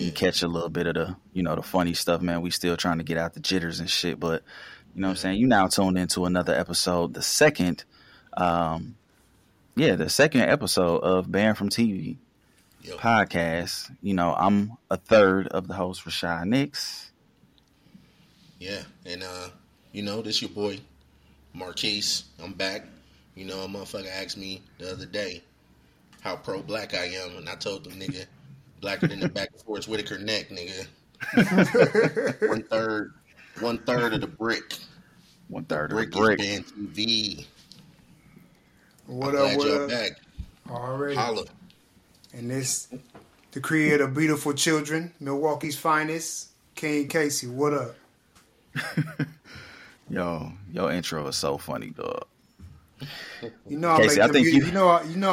you catch a little bit of the, you know, the funny stuff, man. We still trying to get out the jitters and shit, but you know what I'm saying? You now tuned into another episode, the second episode of Banned From TV podcast. You know, I'm a third of the host, Rashad Nicks. Yeah, and you know, this your boy Marquise. I'm back. You know, a motherfucker asked me the other day how pro-black I am, and I told them, nigga, blacker than the back of Forrest Whitaker neck, nigga. One third of the brick. One third of the brick. Banned TV. What up? Glad you're back. Already. Holla. And this, the creator of Beautiful Children, Milwaukee's finest, Kane Casey. What up? Yo, your intro is so funny, dog. You know, Casey, I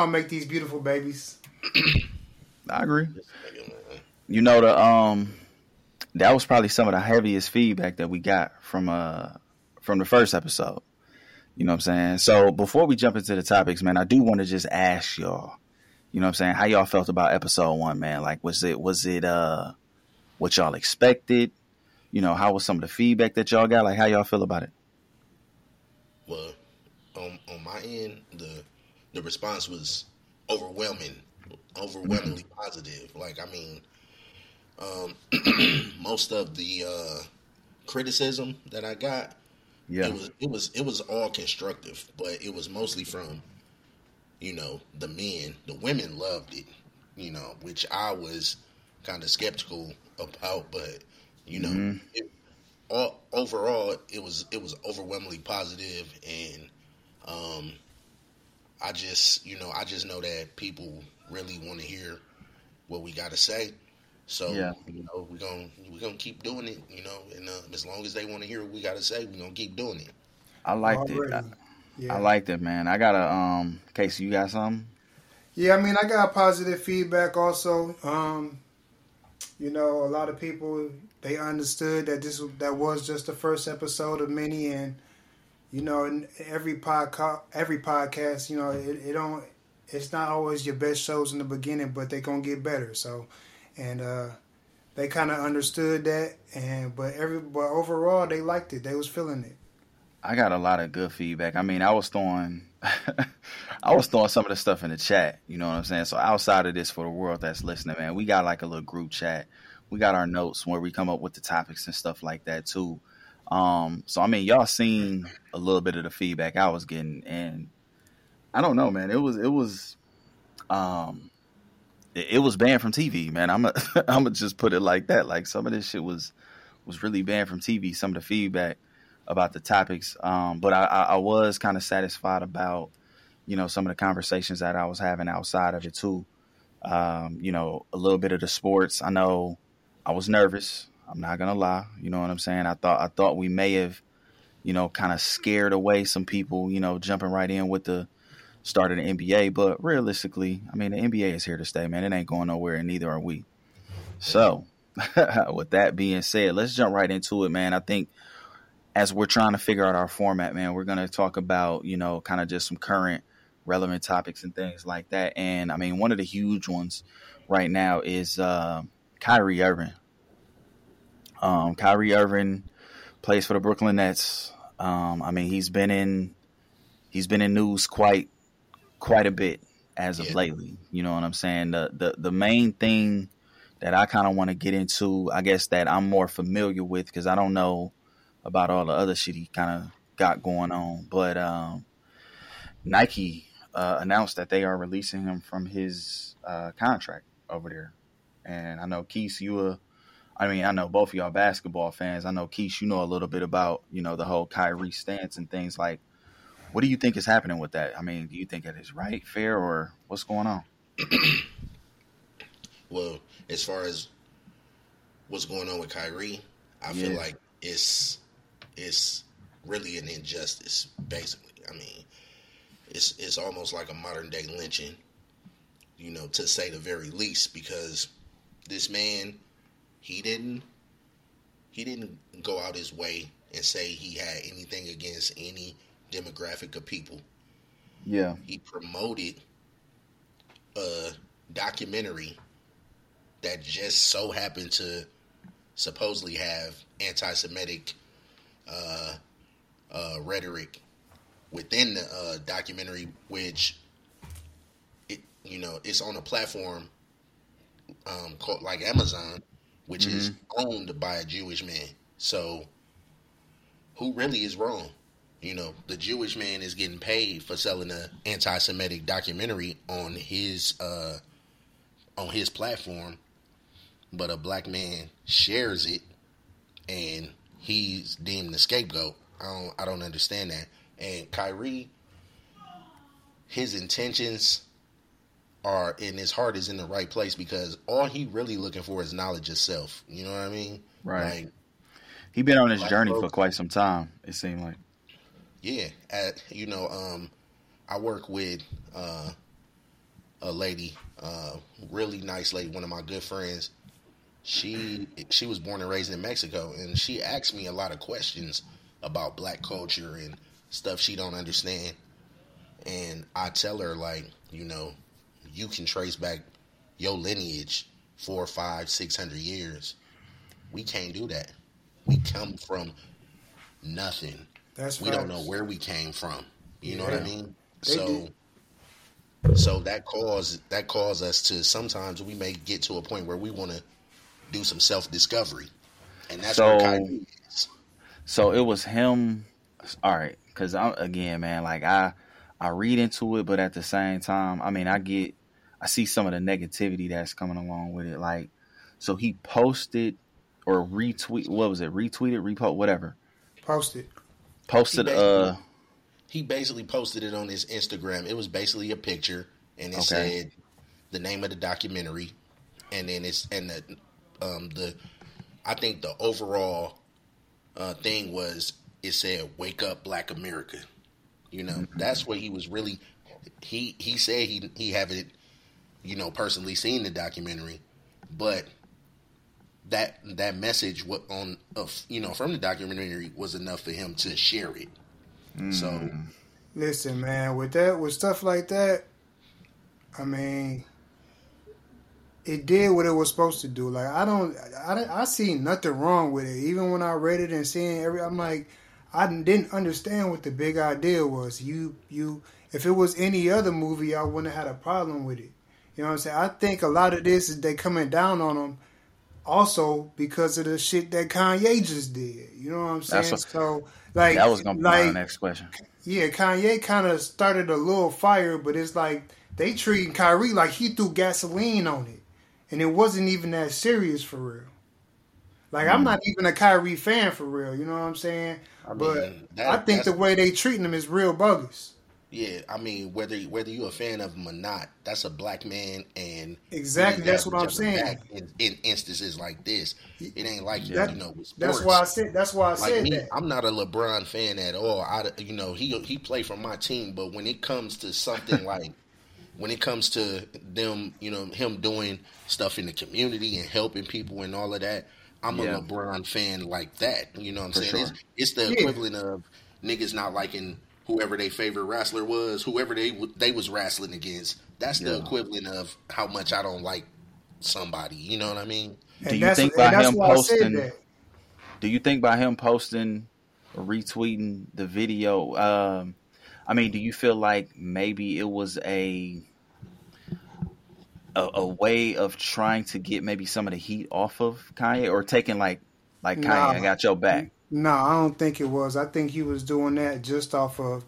make these beautiful babies. I agree. You know, the that was probably some of the heaviest feedback that we got from the first episode. You know what I'm saying? So before we jump into the topics, man, I do want to just ask y'all, you know what I'm saying, how y'all felt about episode 1, man. Like, was it what y'all expected? You know, how was some of the feedback that y'all got? Like, how y'all feel about it? Well, On my end, the response was overwhelmingly positive. Like, I mean, most of the criticism that I got, it was all constructive, but it was mostly from, you know, the men. The women loved it, you know, which I was kind of skeptical about, but you know, overall, it was overwhelmingly positive. And I just know that people really want to hear what we got to say. So, you know, we're going to keep doing it, you know, and as long as they want to hear what we got to say, we're going to keep doing it. I liked it. I liked it, man. I got a, Casey, you got something? Yeah. I mean, I got positive feedback also. You know, a lot of people, they understood that that was just the first episode of many, and, you know, in every podcast, you know, it's not always your best shows in the beginning, but they're going to get better. So, and they kind of understood that, but overall, they liked it. They was feeling it. I got a lot of good feedback. I mean, I was throwing some of the stuff in the chat, you know what I'm saying? So outside of this, for the world that's listening, man, we got like a little group chat. We got our notes where we come up with the topics and stuff like that too. So I mean, y'all seen a little bit of the feedback I was getting, and I don't know, man. It was banned from TV, man. I'ma just put it like that. Like, some of this shit was really banned from TV. Some of the feedback about the topics, but I was kind of satisfied about, you know, some of the conversations that I was having outside of it too. You know, a little bit of the sports. I know I was nervous. I'm not going to lie. You know what I'm saying? I thought we may have, you know, kind of scared away some people, you know, jumping right in with the start of the NBA. But realistically, I mean, the NBA is here to stay, man. It ain't going nowhere, and neither are we. So with that being said, let's jump right into it, man. I think as we're trying to figure out our format, man, we're going to talk about, you know, kind of just some current relevant topics and things like that. And, I mean, one of the huge ones right now is Kyrie Irving. Kyrie Irving plays for the Brooklyn Nets. I mean, he's been in news quite a bit as of lately. You know what I'm saying? The main thing that I kind of want to get into, I guess, that I'm more familiar with, because I don't know about all the other shit he kind of got going on. But Nike announced that they are releasing him from his contract over there. And I know, Keith, I know both of y'all basketball fans. I know, Keesh, you know a little bit about, you know, the whole Kyrie stance and things. Like, what do you think is happening with that? I mean, do you think that is right, fair, or what's going on? Well, as far as what's going on with Kyrie, I feel like it's really an injustice, basically. I mean, it's almost like a modern-day lynching, you know, to say the very least, because this man – He didn't go out his way and say he had anything against any demographic of people. Yeah. He promoted a documentary that just so happened to supposedly have anti-Semitic rhetoric within the documentary, which it, you know, it's on a platform called like Amazon, which is owned by a Jewish man. So who really is wrong? You know, the Jewish man is getting paid for selling an anti-Semitic documentary on his platform, but a black man shares it and he's deemed the scapegoat. I don't understand that. And Kyrie, his intentions are, and his heart is in the right place, because all he really looking for is knowledge itself. You know what I mean? Right. Like, he been on his journey for quite some time, it seemed like. Yeah. I work with a lady, really nice lady, one of my good friends. She was born and raised in Mexico, and she asked me a lot of questions about black culture and stuff she don't understand. And I tell her, like, you know, you can trace back your lineage 400, 500, 600 years. We can't do that. We come from nothing. That's right. We don't know where we came from. You know what I mean? So that caused us to, sometimes we may get to a point where we want to do some self-discovery. And that's where Kyrie is. So it was him. All right. Because, again, man, like I read into it, but at the same time, I mean, I see some of the negativity that's coming along with it. Like, so he posted or retweeted, what was it? Retweeted, repost, whatever. Posted. He basically posted it on his Instagram. It was basically a picture, and it said the name of the documentary, and then I think the overall thing was, it said "Wake Up, Black America." You know, that's what he was really. He said he haven't, you know, personally seen the documentary, but that message from the documentary was enough for him to share it. So, listen, man, with stuff like that, I mean, it did what it was supposed to do. Like, I see nothing wrong with it. Even when I read it and seeing I'm like, I didn't understand what the big idea was. If it was any other movie, I wouldn't have had a problem with it. You know what I'm saying? I think a lot of this is they coming down on them also because of the shit that Kanye just did. You know what I'm saying? Like, that was going to be my next question. Yeah, Kanye kind of started a little fire, but it's like they treating Kyrie like he threw gasoline on it. And it wasn't even that serious for real. Like, I'm not even a Kyrie fan for real. You know what I'm saying? I mean, but I think the way they treating him is real bogus. Yeah, I mean, whether you're a fan of him or not, that's a black man, and exactly that's what I'm saying. In instances like this, it ain't like with sports. That's why I said. That. I'm not a LeBron fan at all. He played for my team, but when it comes to something like, when it comes to them, you know, him doing stuff in the community and helping people and all of that, I'm a LeBron fan like that. You know what I'm saying? Sure. It's the equivalent of niggas not liking whoever their favorite wrestler was, whoever they was wrestling against. That's the equivalent of how much I don't like somebody. You know what I mean? Do you think by him posting or retweeting the video, I mean, do you feel like maybe it was a way of trying to get maybe some of the heat off of Kanye, or taking like Kanye, I got your back? No, I don't think it was. I think he was doing that just off of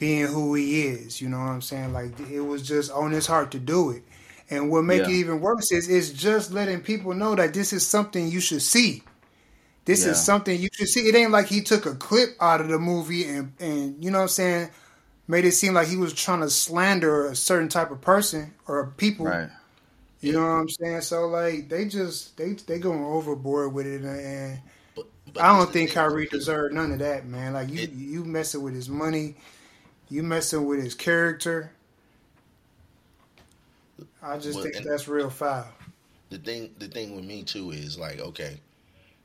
being who he is. You know what I'm saying? Like, it was just on his heart to do it. And what make it even worse is it's just letting people know that this is something you should see. This is something you should see. It ain't like he took a clip out of the movie and you know what I'm saying, made it seem like he was trying to slander a certain type of person or people. Right. You know what I'm saying? So, like, they just, they going overboard with it, and but I don't think Kyrie deserved none of that, man. Like, you messing with his money, you messing with his character. I just think that's real foul. The thing with me too is, like, okay,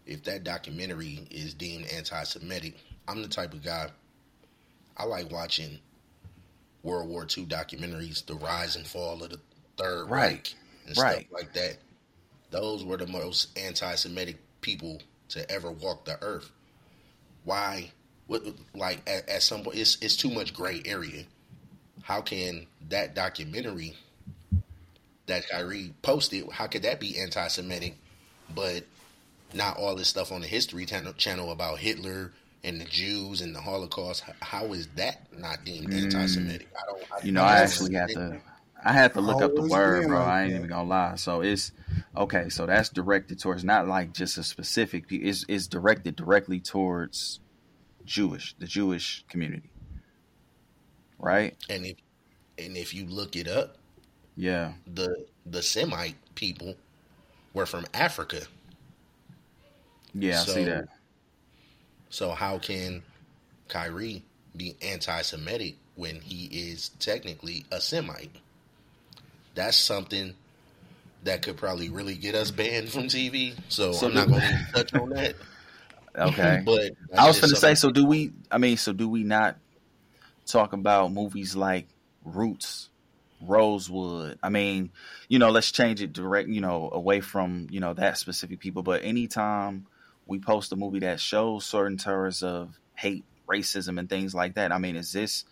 if that documentary is deemed anti-Semitic, I'm the type of guy, I like watching World War II documentaries, the rise and fall of the Third Reich and stuff like that. Those were the most anti-Semitic people to ever walk the earth. Why? What, like, at some point, it's too much gray area. How can that documentary that Kyrie posted, how could that be anti-Semitic, but not all this stuff on the History Channel about Hitler and the Jews and the Holocaust? How is that not deemed anti-Semitic? I had to look up the word, bro. I ain't even gonna lie. So it's okay. So that's directed towards not like just a specific. It's directed directly towards the Jewish community, right? And if you look it up, yeah, the Semite people were from Africa. Yeah, so, I see that. So how can Kyrie be anti-Semitic when he is technically a Semite? That's something that could probably really get us banned from TV. So I'm not going to touch on that. Okay. But I was going to say, so do we not talk about movies like Roots, Rosewood? I mean, you know, let's change it direct, you know, away from, you know, that specific people. But anytime we post a movie that shows certain terrors of hate, racism, and things like that, I mean, is this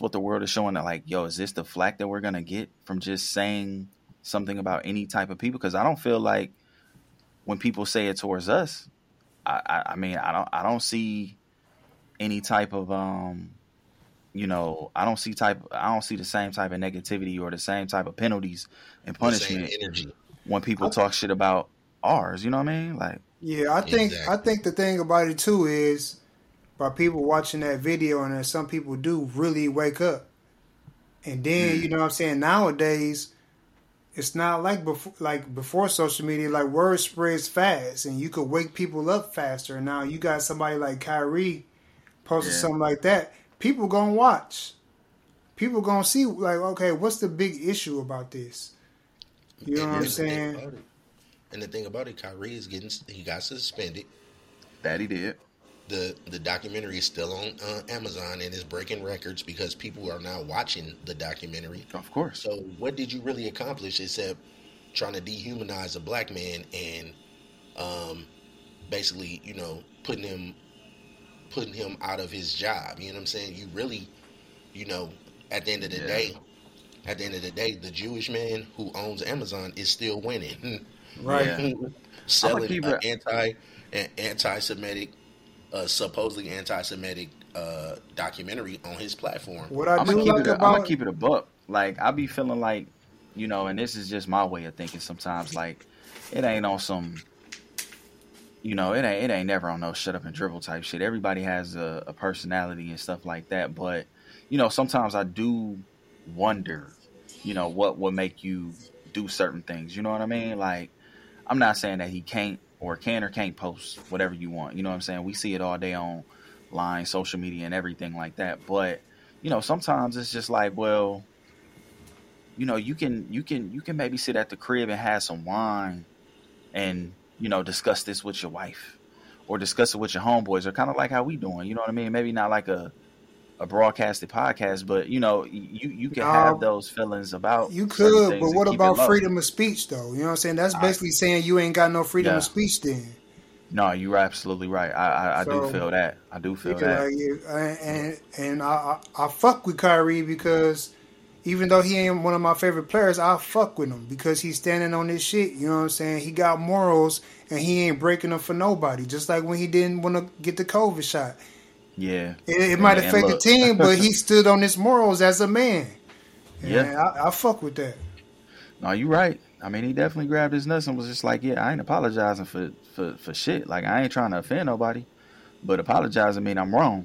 what the world is showing? Like, yo, is this the flack that we're going to get from just saying something about any type of people? Because I don't feel like when people say it towards us, I mean, I don't see any type of, I don't see the same type of negativity or the same type of penalties and punishment when people talk shit about ours. You know what I mean? Like, yeah, I think the thing about it too is, by people watching that video, and then some people do really wake up. And then, you know what I'm saying, nowadays, it's not like before social media, like word spreads fast and you could wake people up faster. Now you got somebody like Kyrie posting something like that. People gonna watch. People gonna see, like, okay, what's the big issue about this? You know what I'm saying? And the thing about it, Kyrie got suspended. That he did. The documentary is still on Amazon and is breaking records because people are now watching the documentary. Of course. So what did you really accomplish except trying to dehumanize a black man and basically, you know, putting him out of his job? You know what I'm saying? You really, you know, at the end of the day, the Jewish man who owns Amazon is still winning. Right. Yeah. Selling anti-Semitic. A supposedly anti-Semitic documentary on his platform. I'm gonna keep it a buck. Like, I be feeling like, you know, and this is just my way of thinking sometimes. Like, it ain't on some, you know, it ain't never on no shut up and dribble type shit. Everybody has a personality and stuff like that. But, you know, sometimes I do wonder, you know, what would make you do certain things. You know what I mean? Like, I'm not saying that he can't. Or can't post whatever you want. You know what I'm saying? We see it all day online, social media, and everything like that. But, you know, sometimes it's just like, well, you know, you can maybe sit at the crib and have some wine and, you know, discuss this with your wife or discuss it with your homeboys, or kind of like how we doing. You know what I mean? Maybe not like a broadcasted podcast, but, you know, you can have those feelings about. You could, but what about freedom of speech, though? You know what I'm saying? That's basically saying you ain't got no freedom of speech then. No, you're absolutely right. I do feel that. I do feel that. And I fuck with Kyrie because even though he ain't one of my favorite players, I fuck with him because he's standing on this shit. You know what I'm saying? He got morals and he ain't breaking them for nobody. Just like when he didn't want to get the COVID shot. Yeah, it might affect the team, but he stood on his morals as a man. And yeah, I fuck with that. No, you right. I mean, he definitely grabbed his nuts and was just like, "Yeah, I ain't apologizing for shit. Like, I ain't trying to offend nobody, but apologizing mean I'm wrong.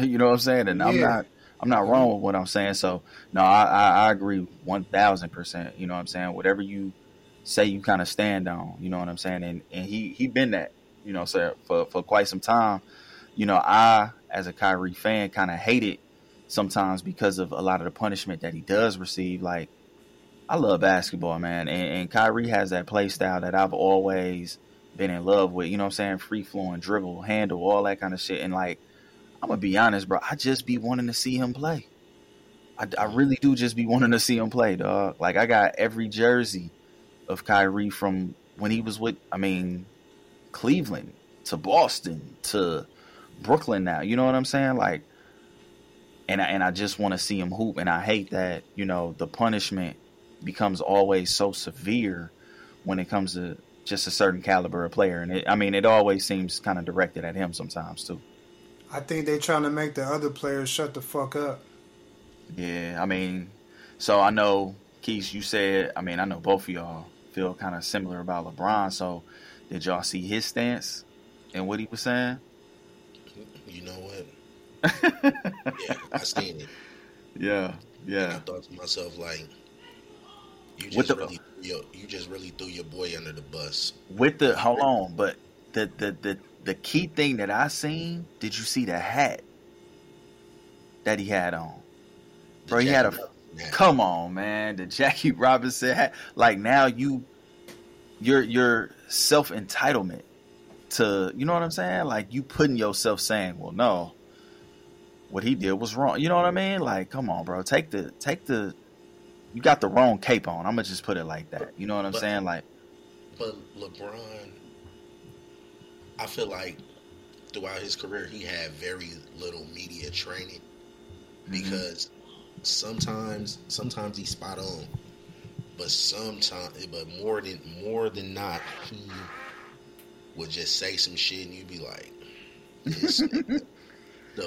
You know what I'm saying? And I'm not wrong with what I'm saying. So no, I agree 1,000%. You know what I'm saying? Whatever you say, you kind of stand on. You know what I'm saying? And he been that. You know, so for quite some time. You know, I, as a Kyrie fan, kind of hate it sometimes because of a lot of the punishment that he does receive. Like, I love basketball, man. And Kyrie has that play style that I've always been in love with. You know what I'm saying? Free-flowing, dribble, handle, all that kind of shit. And, like, I'm going to be honest, bro. I just be wanting to see him play. I really do just be wanting to see him play, dog. Like, I got every jersey of Kyrie from when he was with, Cleveland to Boston to Brooklyn now. You know what I'm saying? Like, and I just want to see him hoop. And I hate that, you know, the punishment becomes always so severe when it comes to just a certain caliber of player. And it always seems kind of directed at him sometimes too. I think they trying to make the other players shut the fuck up. Yeah, so I know, Keith, you said, I know both of y'all feel kind of similar about LeBron. So did y'all see his stance and what he was saying? You know what? Yeah, I seen it. Yeah, yeah. And I thought to myself, like, you just really threw your boy under the bus. Hold on, but the key thing that I seen, did you see the hat that he had on? Bro, he had come on, man, the Jackie Robinson hat. Like, now your self entitlement to, you know what I'm saying? Like, you putting yourself saying, well, no, what he did was wrong. You know what I mean? Like, come on, bro, take the you got the wrong cape on. I'm gonna just put it like that. You know what I'm saying? Like, but LeBron, I feel like throughout his career, he had very little media training because sometimes he's spot on, but more than not, he would just say some shit and you'd be like, "The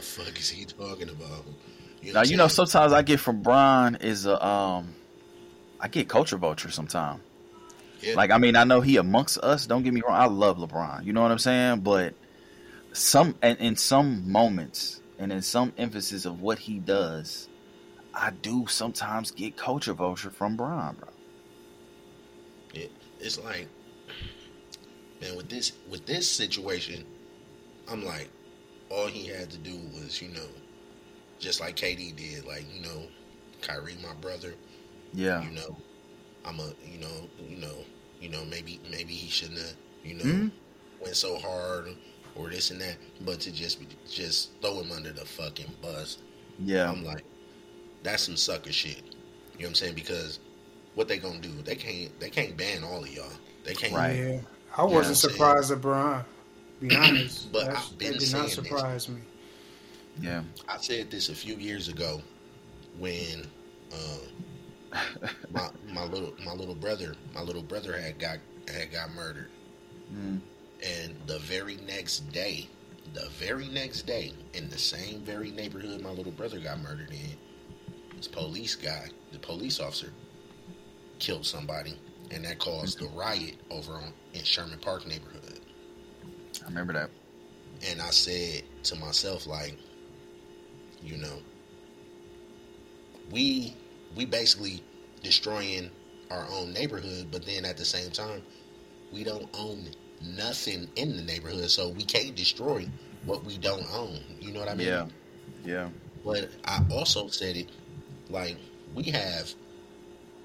fuck is he talking about?" You know now, sometimes I get from Bron is I get culture vulture sometimes. Yeah. Like, I know he amongst us. Don't get me wrong. I love LeBron. You know what I'm saying? But in some moments and in some emphasis of what he does, I do sometimes get culture vulture from Bron, bro. Yeah, it's like, man, with this situation, I'm like, all he had to do was, just like KD did, like, Kyrie, my brother. Yeah. I'm a, maybe he shouldn't have, went so hard or this and that, but to just throw him under the fucking bus. Yeah. I'm like, that's some sucker shit. You know what I'm saying? Because what they gonna do? They can't ban all of y'all. They can't. Right. Yeah. I wasn't surprised at Bron. Be honest. But I've been saying not surprise me. Yeah, I said this a few years ago when my little brother had got murdered, and the very next day, in the same very neighborhood my little brother got murdered in, this police officer, killed somebody, and that caused the riot over in Sherman Park neighborhood. I remember that, and I said to myself, like, we basically destroying our own neighborhood, but then at the same time, we don't own nothing in the neighborhood, so we can't destroy what we don't own. You know what I mean? Yeah, yeah. But I also said it, like, we have,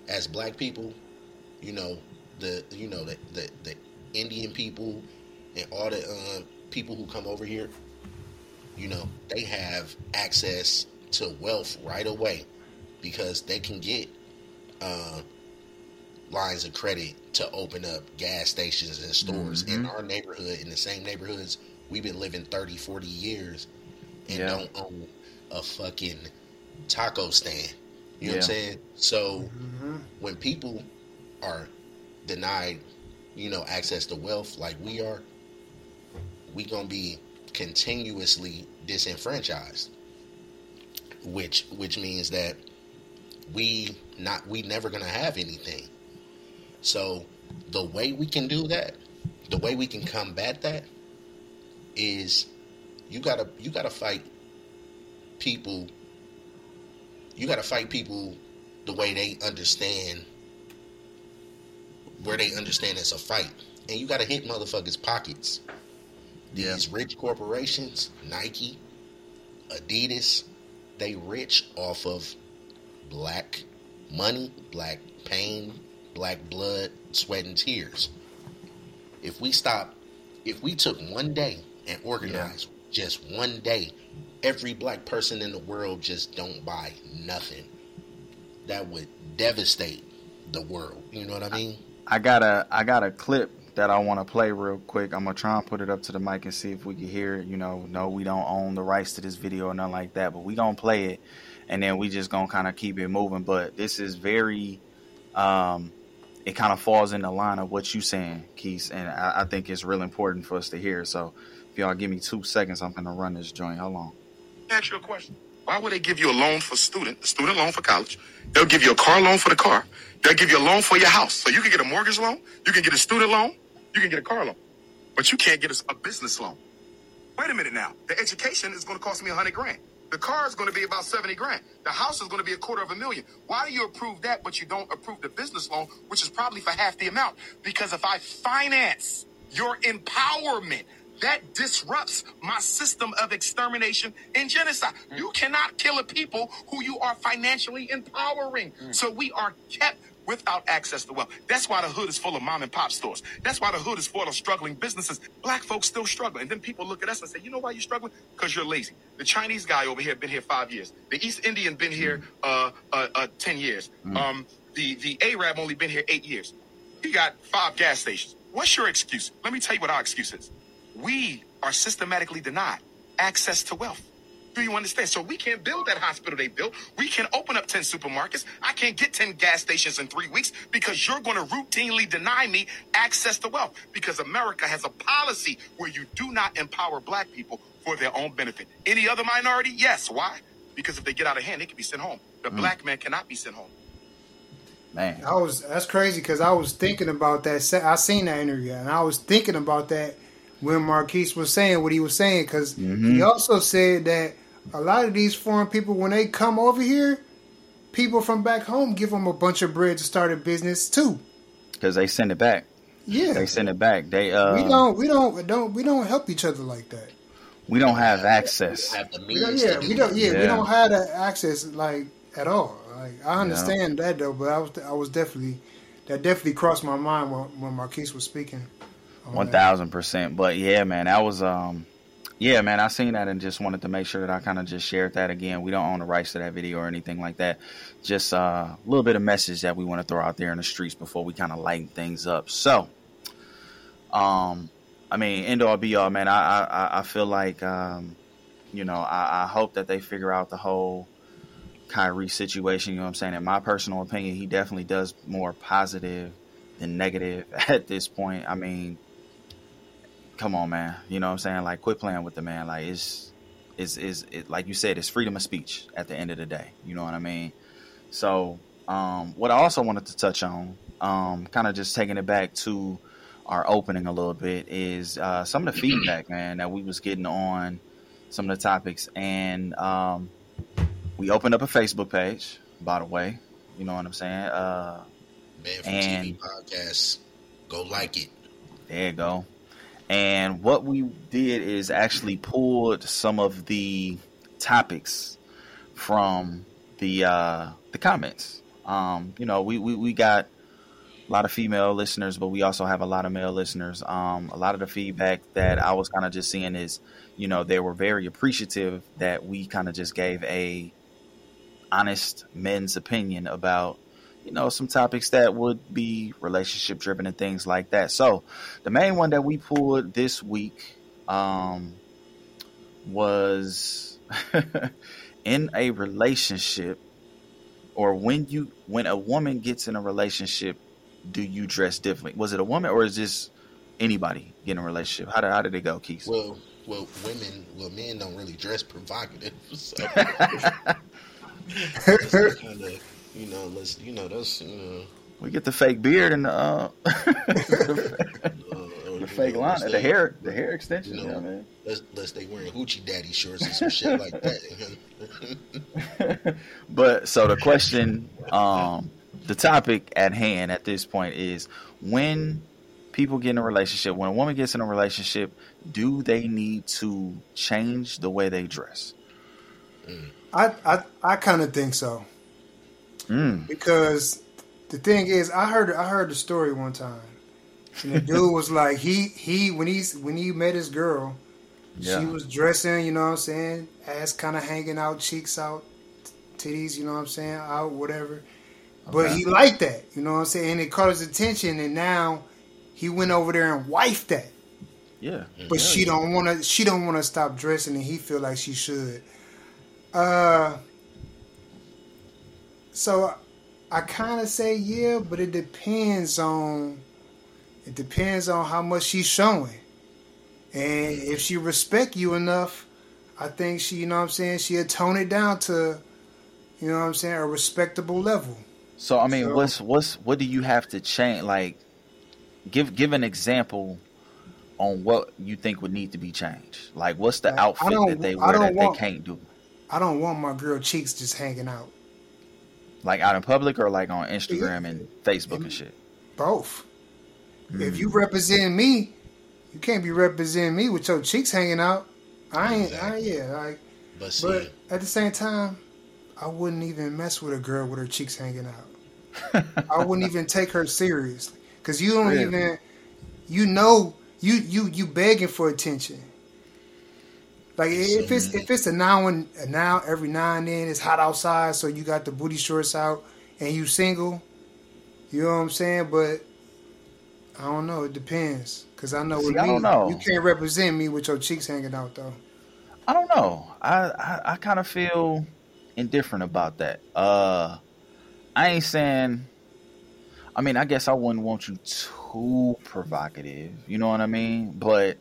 as black people, the Indian people and all the people who come over here, they have access to wealth right away because they can get lines of credit to open up gas stations and stores in our neighborhood, in the same neighborhoods we've been living 30, 40 years and don't own a fucking taco stand. You know what I'm saying? So when people are denied, access to wealth like we are, we gonna be continuously disenfranchised, which means that we never gonna have anything. So the way we can do that, the way we can combat that, is you gotta fight people. You gotta fight people the way they understand, where they understand it's a fight, and you gotta hit motherfuckers' pockets. These rich corporations, Nike, Adidas, they rich off of black money, black pain, black blood, sweat, and tears. If we took one day and organized just one day, every black person in the world just don't buy nothing. That would devastate the world. You know what I mean? I got a clip that I want to play real quick. I'm going to try and put it up to the mic and see if we can hear it. You know, no, we don't own the rights to this video or nothing like that, but we going to play it, and then we just going to kind of keep it moving. But this is very, it kind of falls in the line of what you saying, Keith, and I think it's real important for us to hear. So if y'all give me 2 seconds, I'm going to run this joint. How long? Let me ask you a question. Why would they give you a loan for student loan for college? They'll give you a car loan for the car. They'll give you a loan for your house. So you can get a mortgage loan. You can get a student loan. You can get a car loan, but you can't get a business loan. Wait a minute now. The education is going to cost me $100,000. The car is going to be about $70,000. The house is going to be $250,000. Why do you approve that, but you don't approve the business loan, which is probably for half the amount? Because if I finance your empowerment, that disrupts my system of extermination and genocide. Mm. You cannot kill a people who you are financially empowering. Mm. So we are kept without access to wealth. That's why the hood is full of mom and pop stores. That's why the hood is full of struggling businesses. Black folks still struggling. And then people look at us and say, you know why you're struggling? Because you're lazy. The Chinese guy over here been here 5 years. The East Indian been here 10 years. Mm. The Arab only been here 8 years. You got 5 gas stations. What's your excuse? Let me tell you what our excuse is. We are systematically denied access to wealth. Do you understand? So we can't build that hospital they built. We can't open up 10 supermarkets. I can't get 10 gas stations in 3 weeks because you're going to routinely deny me access to wealth because America has a policy where you do not empower black people for their own benefit. Any other minority? Yes. Why? Because if they get out of hand, they can be sent home. The black man cannot be sent home. Man, that's crazy because I was thinking about that. I seen that interview and I was thinking about that when Marquise was saying what he was saying, because he also said that a lot of these foreign people, when they come over here, people from back home give them a bunch of bread to start a business too, because they send it back. Yeah, they send it back. They we don't help each other like that. We don't have access. We have the means to do we don't have that access like at all. Like I understand that though, but I was definitely crossed my mind when Marquise was speaking. 1,000%. But yeah, man, that was, yeah, man, I seen that and just wanted to make sure that I kind of just shared that again. We don't own the rights to that video or anything like that. Just a little bit of message that we want to throw out there in the streets before we kind of lighten things up. So, I mean, end all be all, man. I feel like, you know, I hope that they figure out the whole Kyrie situation. You know what I'm saying? In my personal opinion, he definitely does more positive than negative at this point. I mean, come on, man. You know what I'm saying? Like, quit playing with the man. Like, it's like you said, it's freedom of speech at the end of the day. You know what I mean? So, what I also wanted to touch on, kind of just taking it back to our opening a little bit, is some of the feedback, man, that we was getting on some of the topics. And we opened up a Facebook page, by the way. You know what I'm saying? Banned From TV podcast. Go like it. There you go. And what we did is actually pulled some of the topics from the comments. You know, we got a lot of female listeners, but we also have a lot of male listeners. A lot of the feedback that I was kind of just seeing is, you know, they were very appreciative that we kind of just gave a honest men's opinion about, you know, some topics that would be relationship driven and things like that. So the main one that we pulled this week was in a relationship, or when a woman gets in a relationship, do you dress differently? Was it a woman or is this anybody getting a relationship? How did it go, Keith? Well, men don't really dress provocative. So. You know, let's. You know, that's. You know, we get the fake beard and the fake line, the hair extension. You know, yeah, man. Unless they wearing hoochie daddy shorts and some shit like that. But so the question, the topic at hand at this point is: when people get in a relationship, when a woman gets in a relationship, do they need to change the way they dress? Mm. I kind of think so. Mm. Because the thing is, I heard the story one time, and the dude was like, when he met his girl, she was dressing, you know what I'm saying, ass kind of hanging out, cheeks out, titties, you know what I'm saying, out, whatever. But he liked that, you know what I'm saying? And it caught his attention, and now he went over there and wifed that. Yeah. But she don't want to. She don't want to stop dressing, and he feel like she should. So I kind of say yeah, but it depends on. It depends on how much she's showing, and if she respect you enough, I think she, you know what I'm saying, she'll tone it down to, you know what I'm saying, a respectable level. So I mean, so, what do you have to change? Like, give an example on what you think would need to be changed. Like, what's the outfit that they wear that they can't do? I don't want my girl cheeks just hanging out, like out in public or like on Instagram and Facebook and shit. Both. Mm-hmm. If you represent me, you can't be representing me with your cheeks hanging out. But at the same time, I wouldn't even mess with a girl with her cheeks hanging out. I wouldn't even take her seriously, because you don't even, you know, you begging for attention. Like if it's a now every now and then it's hot outside, so you got the booty shorts out and you single, you know what I'm saying? But I don't know. It depends, because I know you can't represent me with your cheeks hanging out, though. I don't know. I kind of feel indifferent about that. I ain't saying. I mean, I guess I wouldn't want you too provocative. You know what I mean? But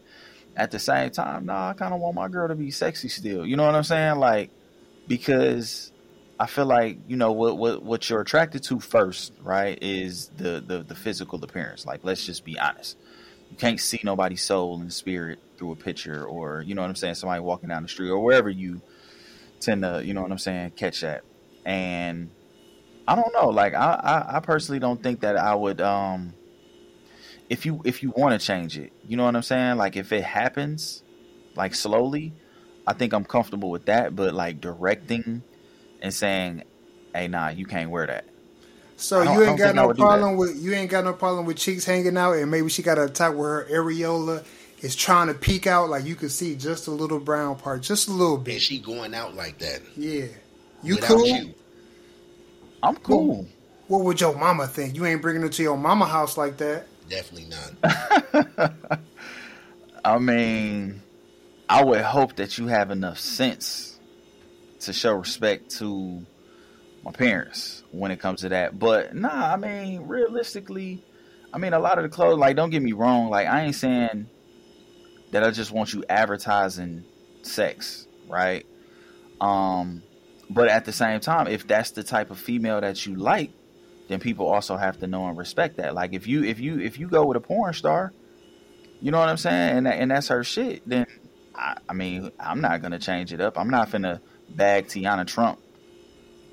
at the same time, I kind of want my girl to be sexy still. You know what I'm saying? Like, because I feel like, you know, what you're attracted to first, right, is the physical appearance. Like, let's just be honest. You can't see nobody's soul and spirit through a picture or, you know what I'm saying, somebody walking down the street or wherever you tend to, you know what I'm saying, catch that. And I don't know. Like, I personally don't think that I would, if you want to change it, you know what I'm saying? Like, if it happens, like, slowly, I think I'm comfortable with that. But, like, directing and saying, "Hey, nah, you can't wear that." So you ain't got no problem with cheeks hanging out, and maybe she got a top where her areola is trying to peek out, like you can see just a little brown part, just a little bit. And she going out like that. Yeah, you cool? You. I'm cool. What would your mama think? You ain't bringing her to your mama house like that. Definitely not. I mean, I would hope that you have enough sense to show respect to my parents when it comes to that. But nah, I mean, realistically, I mean, a lot of the clothes, like, don't get me wrong, like, I ain't saying that I just want you advertising sex, right? But at the same time, if that's the type of female that you like, then people also have to know and respect that. Like, if you go with a porn star, you know what I'm saying, and that's her shit, then I mean, I'm not gonna change it up. I'm not finna bag Tiana Trump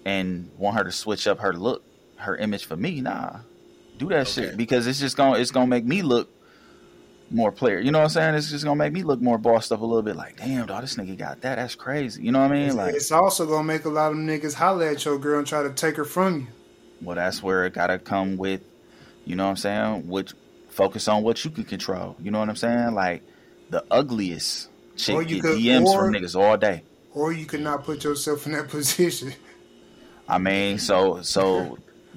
and want her to switch up her look, her image for me. Nah, do that shit, because it's gonna make me look more player. You know what I'm saying? It's just gonna make me look more bossed up a little bit. Like, damn, dog, this nigga got that. That's crazy. You know what I mean? It's also gonna make a lot of niggas holler at your girl and try to take her from you. Well, that's where it gotta come with. You know what I'm saying? Which focus on what you can control. You know what I'm saying? Like, the ugliest chick get DMs from niggas all day. Or you could not put yourself in that position. I mean, so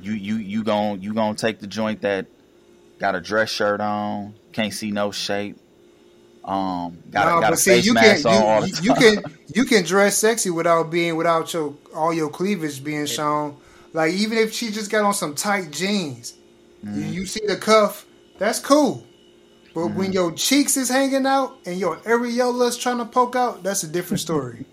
you gonna take the joint that got a dress shirt on, can't see no shape, you can dress sexy without your cleavage being shown. Like, even if she just got on some tight jeans, you see the cuff, that's cool. But when your cheeks is hanging out and your areola's trying to poke out, that's a different story.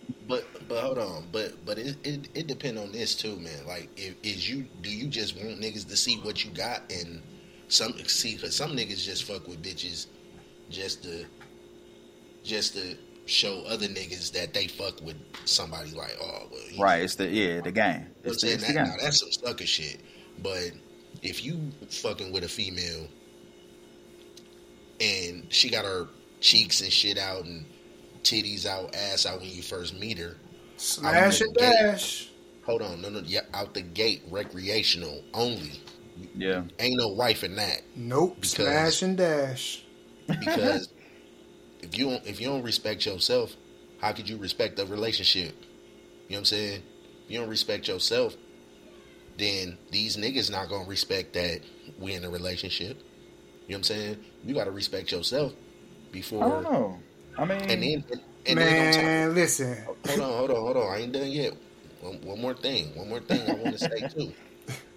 But hold on, but it depends on this too, man. Like, do you just want niggas to see what you got, and cause some niggas just fuck with bitches just to show other niggas that they fuck with somebody. Like, oh, well, right? It's the game. It's the game. Now, that's some sucker shit. But if you fucking with a female and she got her cheeks and shit out and titties out, ass out when you first meet her, smash and dash. Hold on, no, yeah, out the gate, recreational only. Yeah, ain't no wife in that. Nope, smash and dash. Because if you don't respect yourself, how could you respect the relationship? You know what I'm saying? If you don't respect yourself, then these niggas not gonna respect that we in a relationship. You know what I'm saying? You gotta respect yourself before. I don't know. I mean, and man, listen. Hold on. I ain't done yet. One more thing I want to say too.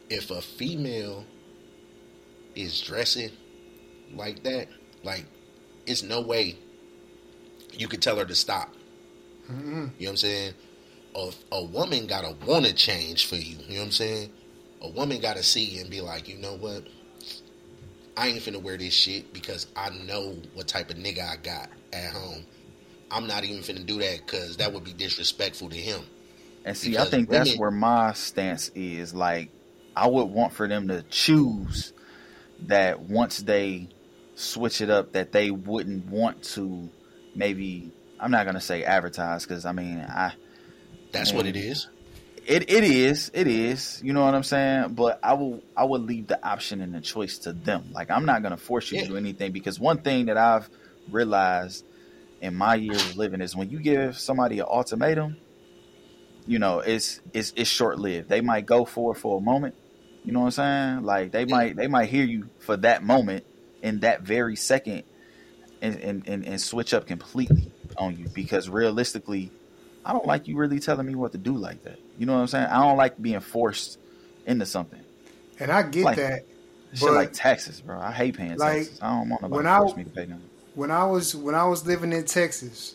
If a female is dressing like that, like, it's no way you could tell her to stop. Mm-hmm. You know what I'm saying? A woman got to want to change for you. You know what I'm saying? A woman got to see and be like, you know what? I ain't finna wear this shit because I know what type of nigga I got at home. I'm not even finna do that because that would be disrespectful to him. And see, because I think that's where my stance is. Like, I would want for them to choose that once they switch it up, that they wouldn't want to maybe, I'm not going to say advertise because, I mean, that's what it is. It is. You know what I'm saying? But I would leave the option and the choice to them. Like, I'm not going to force you to do anything, because one thing that I've realized in my years of living is when you give somebody an ultimatum, you know, it's short-lived. They might go for it for a moment. You know what I'm saying? Like, they might hear you for that moment in that very second and switch up completely on you, because realistically, I don't like you really telling me what to do like that. You know what I'm saying? I don't like being forced into something. And I get like, that. Shit like taxes, bro. I hate paying taxes. I don't want nobody to force me to pay them. When I was living in Texas,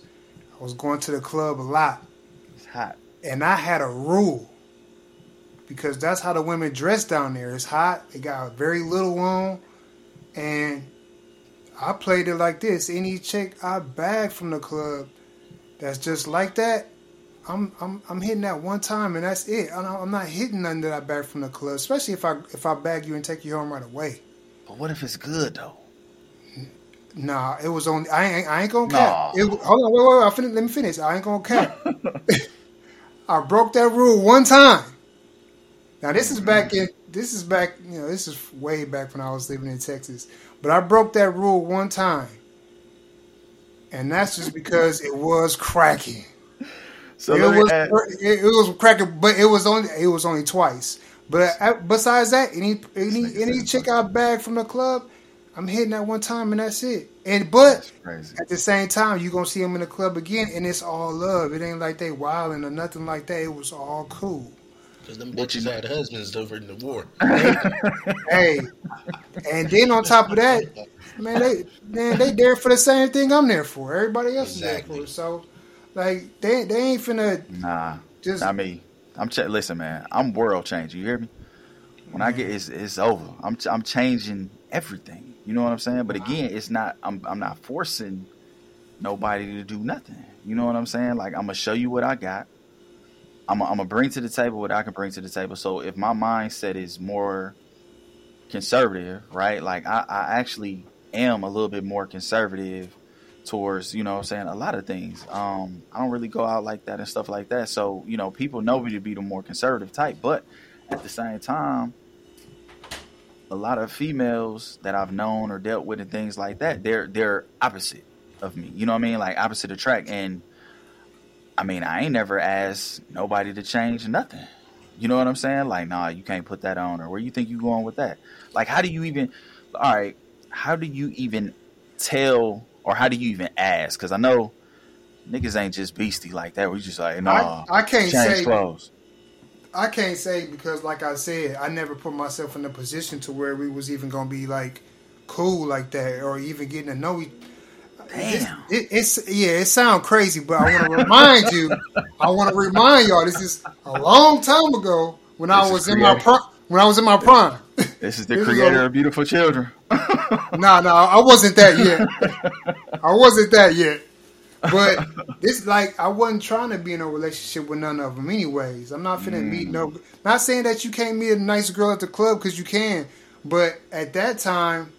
I was going to the club a lot. It's hot. And I had a rule, because that's how the women dress down there. It's hot. They got very little on. And I played it like this. Any chick I bag from the club that's just like that, I'm hitting that one time and that's it. I'm not hitting nothing that I bag from the club, especially if I bag you and take you home right away. But what if it's good though? Nah, it was only I ain't gonna cap. Nah. Hold on, wait. Let me finish. I ain't gonna cap. I broke that rule one time. Now this is way back when I was living in Texas. But I broke that rule one time. And that's just because it was cracking. So it was cracking, but it was only twice. But besides that, any chick I bag from the club, I'm hitting that one time and that's it. But at the same time, you're gonna see them in the club again, and it's all love. It ain't like they wilding or nothing like that. It was all cool. Because them bitches had husbands over in the war. Hey, and then on top of that, man, they there for the same thing I'm there for. Everybody else is there for. So, like, they ain't finna. Nah, just not me. Listen, man, I'm world changing. You hear me? When I get it's over. I'm changing everything. You know what I'm saying? But again, it's not. I'm not forcing nobody to do nothing. You know what I'm saying? Like, I'm gonna show you what I got. I'm gonna bring to the table what I can bring to the table. So if my mindset is more conservative, right? Like, I actually am a little bit more conservative towards, you know what I'm saying, a lot of things. I don't really go out like that and stuff like that. So, you know, people know me to be the more conservative type, but at the same time, a lot of females that I've known or dealt with and things like that, they're opposite of me. You know what I mean? Like, opposite attract. And I mean, I ain't never asked nobody to change nothing. You know what I'm saying? Like, nah, you can't put that on, or where you think you going with that? Like, how do you even tell, or how do you even ask? Because I know niggas ain't just beastie like that. We just like, nah, I can't change clothes. I can't say, because, like I said, I never put myself in a position to where we was even going to be, like, cool like that, or even getting to know each. Damn. It sounds crazy, but I want to remind you. I want to remind y'all. This is a long time ago when I was in my prime. This is the creator of Beautiful Children. No, I wasn't that yet. But this, like, I wasn't trying to be in a relationship with none of them anyways. I'm not finna meet no... Not saying that you can't meet a nice girl at the club, because you can. But at that time,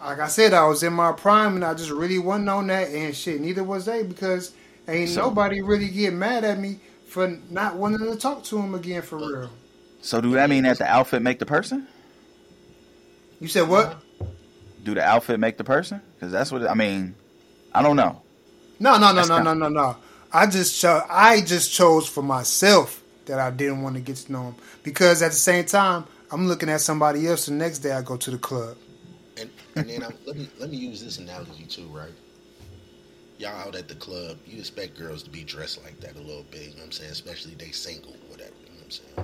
like I said, I was in my prime, and I just really wasn't on that, and shit, neither was they, because nobody really get mad at me for not wanting to talk to him again, for real. So do that mean that the outfit make the person? You said what? Do the outfit make the person? Because that's what I mean. I don't know. No. I just chose for myself that I didn't want to get to know them. Because at the same time, I'm looking at somebody else the next day I go to the club. And then let me use this analogy too, right? Y'all out at the club, you expect girls to be dressed like that a little bit, you know what I'm saying? Especially they single, whatever, you know what I'm saying?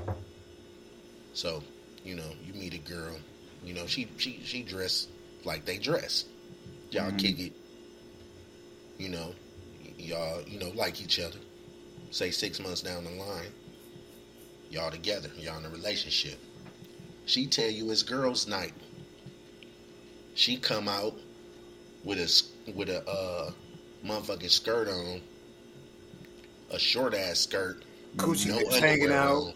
So, you know, you meet a girl, you know, she dressed like they dress. Y'all kick it, you know, y'all, you know, like each other. Say 6 months down the line, y'all together, y'all in a relationship. She tell you it's girls' night. She come out with a motherfucking skirt on, a short ass skirt, Gucci no underwear hanging out, on,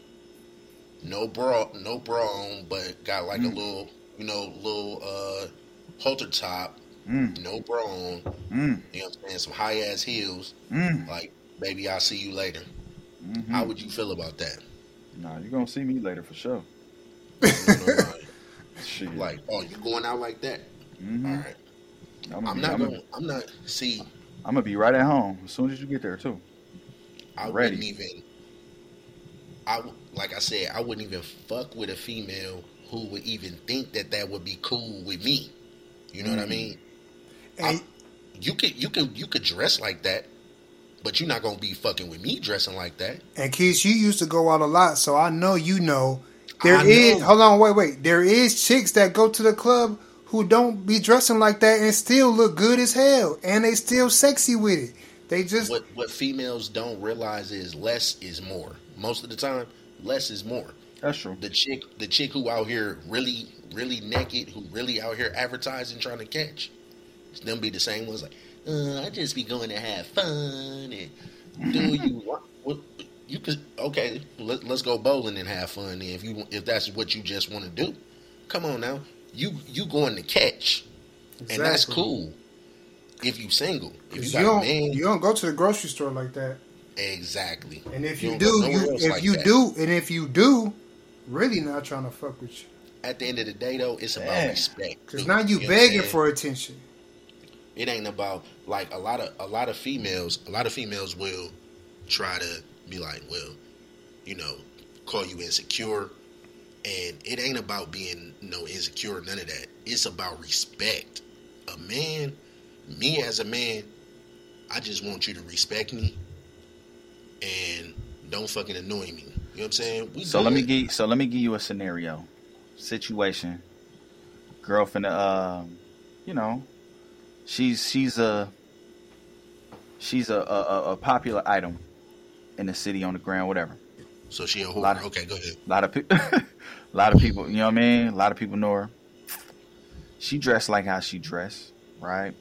no bra on, but got like a little halter top, no bra on, you know what I'm saying? Some high ass heels, like baby, I'll see you later. Mm-hmm. How would you feel about that? Nah, you're gonna see me later for sure. No. Shit. Like, oh, you going out like that? Mm-hmm. All right, I'm not. See, I'm gonna be right at home as soon as you get there too. Like I said, I wouldn't even fuck with a female who would even think that would be cool with me. You know what I mean? And you could dress like that, but you're not gonna be fucking with me dressing like that. And Keith, you used to go out a lot, so I know you know. There is chicks that go to the club who don't be dressing like that and still look good as hell, and they still sexy with it. They just what females don't realize is less is more. Most of the time, less is more. That's true. The chick who out here really, really naked, who really out here advertising, trying to catch, them be the same ones like, I just be going to have fun and do you want. You could, okay, let's go bowling and have fun then if that's what you just want to do. Come on now. You going to catch. Exactly. And that's cool if you single. If you got a man, you don't go to the grocery store like that. Exactly. And if you do, really not trying to fuck with you. At the end of the day though, it's about respect. Because now you begging for attention. It ain't about like a lot of females will try to be like, well, you know, call you insecure, and it ain't about being no insecure, none of that. It's about respect. A man, me as a man, I just want you to respect me, and don't fucking annoy me. You know what I'm saying? Let me give you a scenario, situation. Girl finna, you know, she's a popular item in the city, on the ground, whatever. So she a whore. Okay, go ahead. A lot of people, you know what I mean? A lot of people know her. She dressed like how she dressed, right?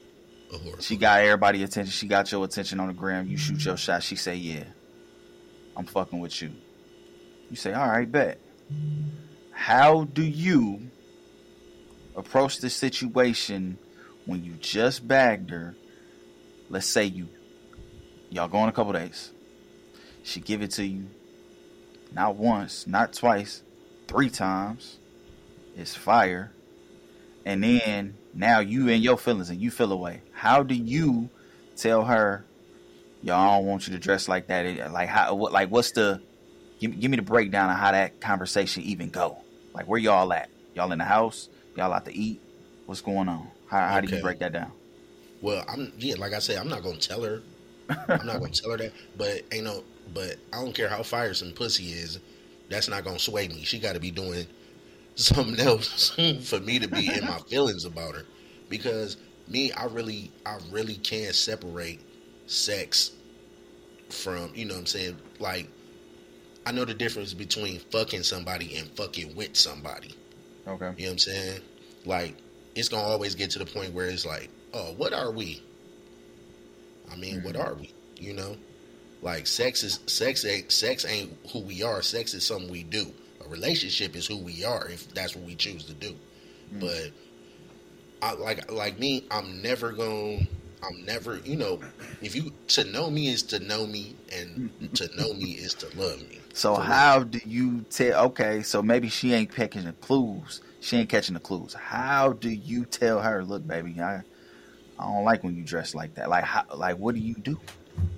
A whore. She got everybody attention. She got your attention on the gram. You shoot your shot. She say, yeah, I'm fucking with you. You say, all right, bet. How do you approach the situation when you just bagged her? Let's say y'all go in a couple days. She give it to you, not once, not twice, 3 times. It's fire. And then now you in your feelings and you feel away. How do you tell her, yo, I don't want you to dress like that? Like how? Like what's the? Give me the breakdown of how that conversation even go. Like where y'all at? Y'all in the house? Y'all out to eat? What's going on? How do you break that down? Well, like I said, I'm not gonna tell her. I'm not gonna tell her that. But I don't care how fire some pussy is, that's not gonna sway me. She gotta be doing something else for me to be in my feelings about her. Because me, I really can't separate sex from, you know what I'm saying? Like, I know the difference between fucking somebody and fucking with somebody. Okay. You know what I'm saying? Like, it's gonna always get to the point where it's like, oh, what are we? I mean, what are we? You know? Like sex ain't who we are. Sex is something we do. A relationship is who we are if that's what we choose to do. Mm-hmm. But I like me, I'm never, you know, if you to know me is to know me, and to know me is to love me. So how do you tell? Okay, so maybe she ain't catching the clues. How do you tell her? Look, baby, I don't like when you dress like that. Like how? Like what do you do?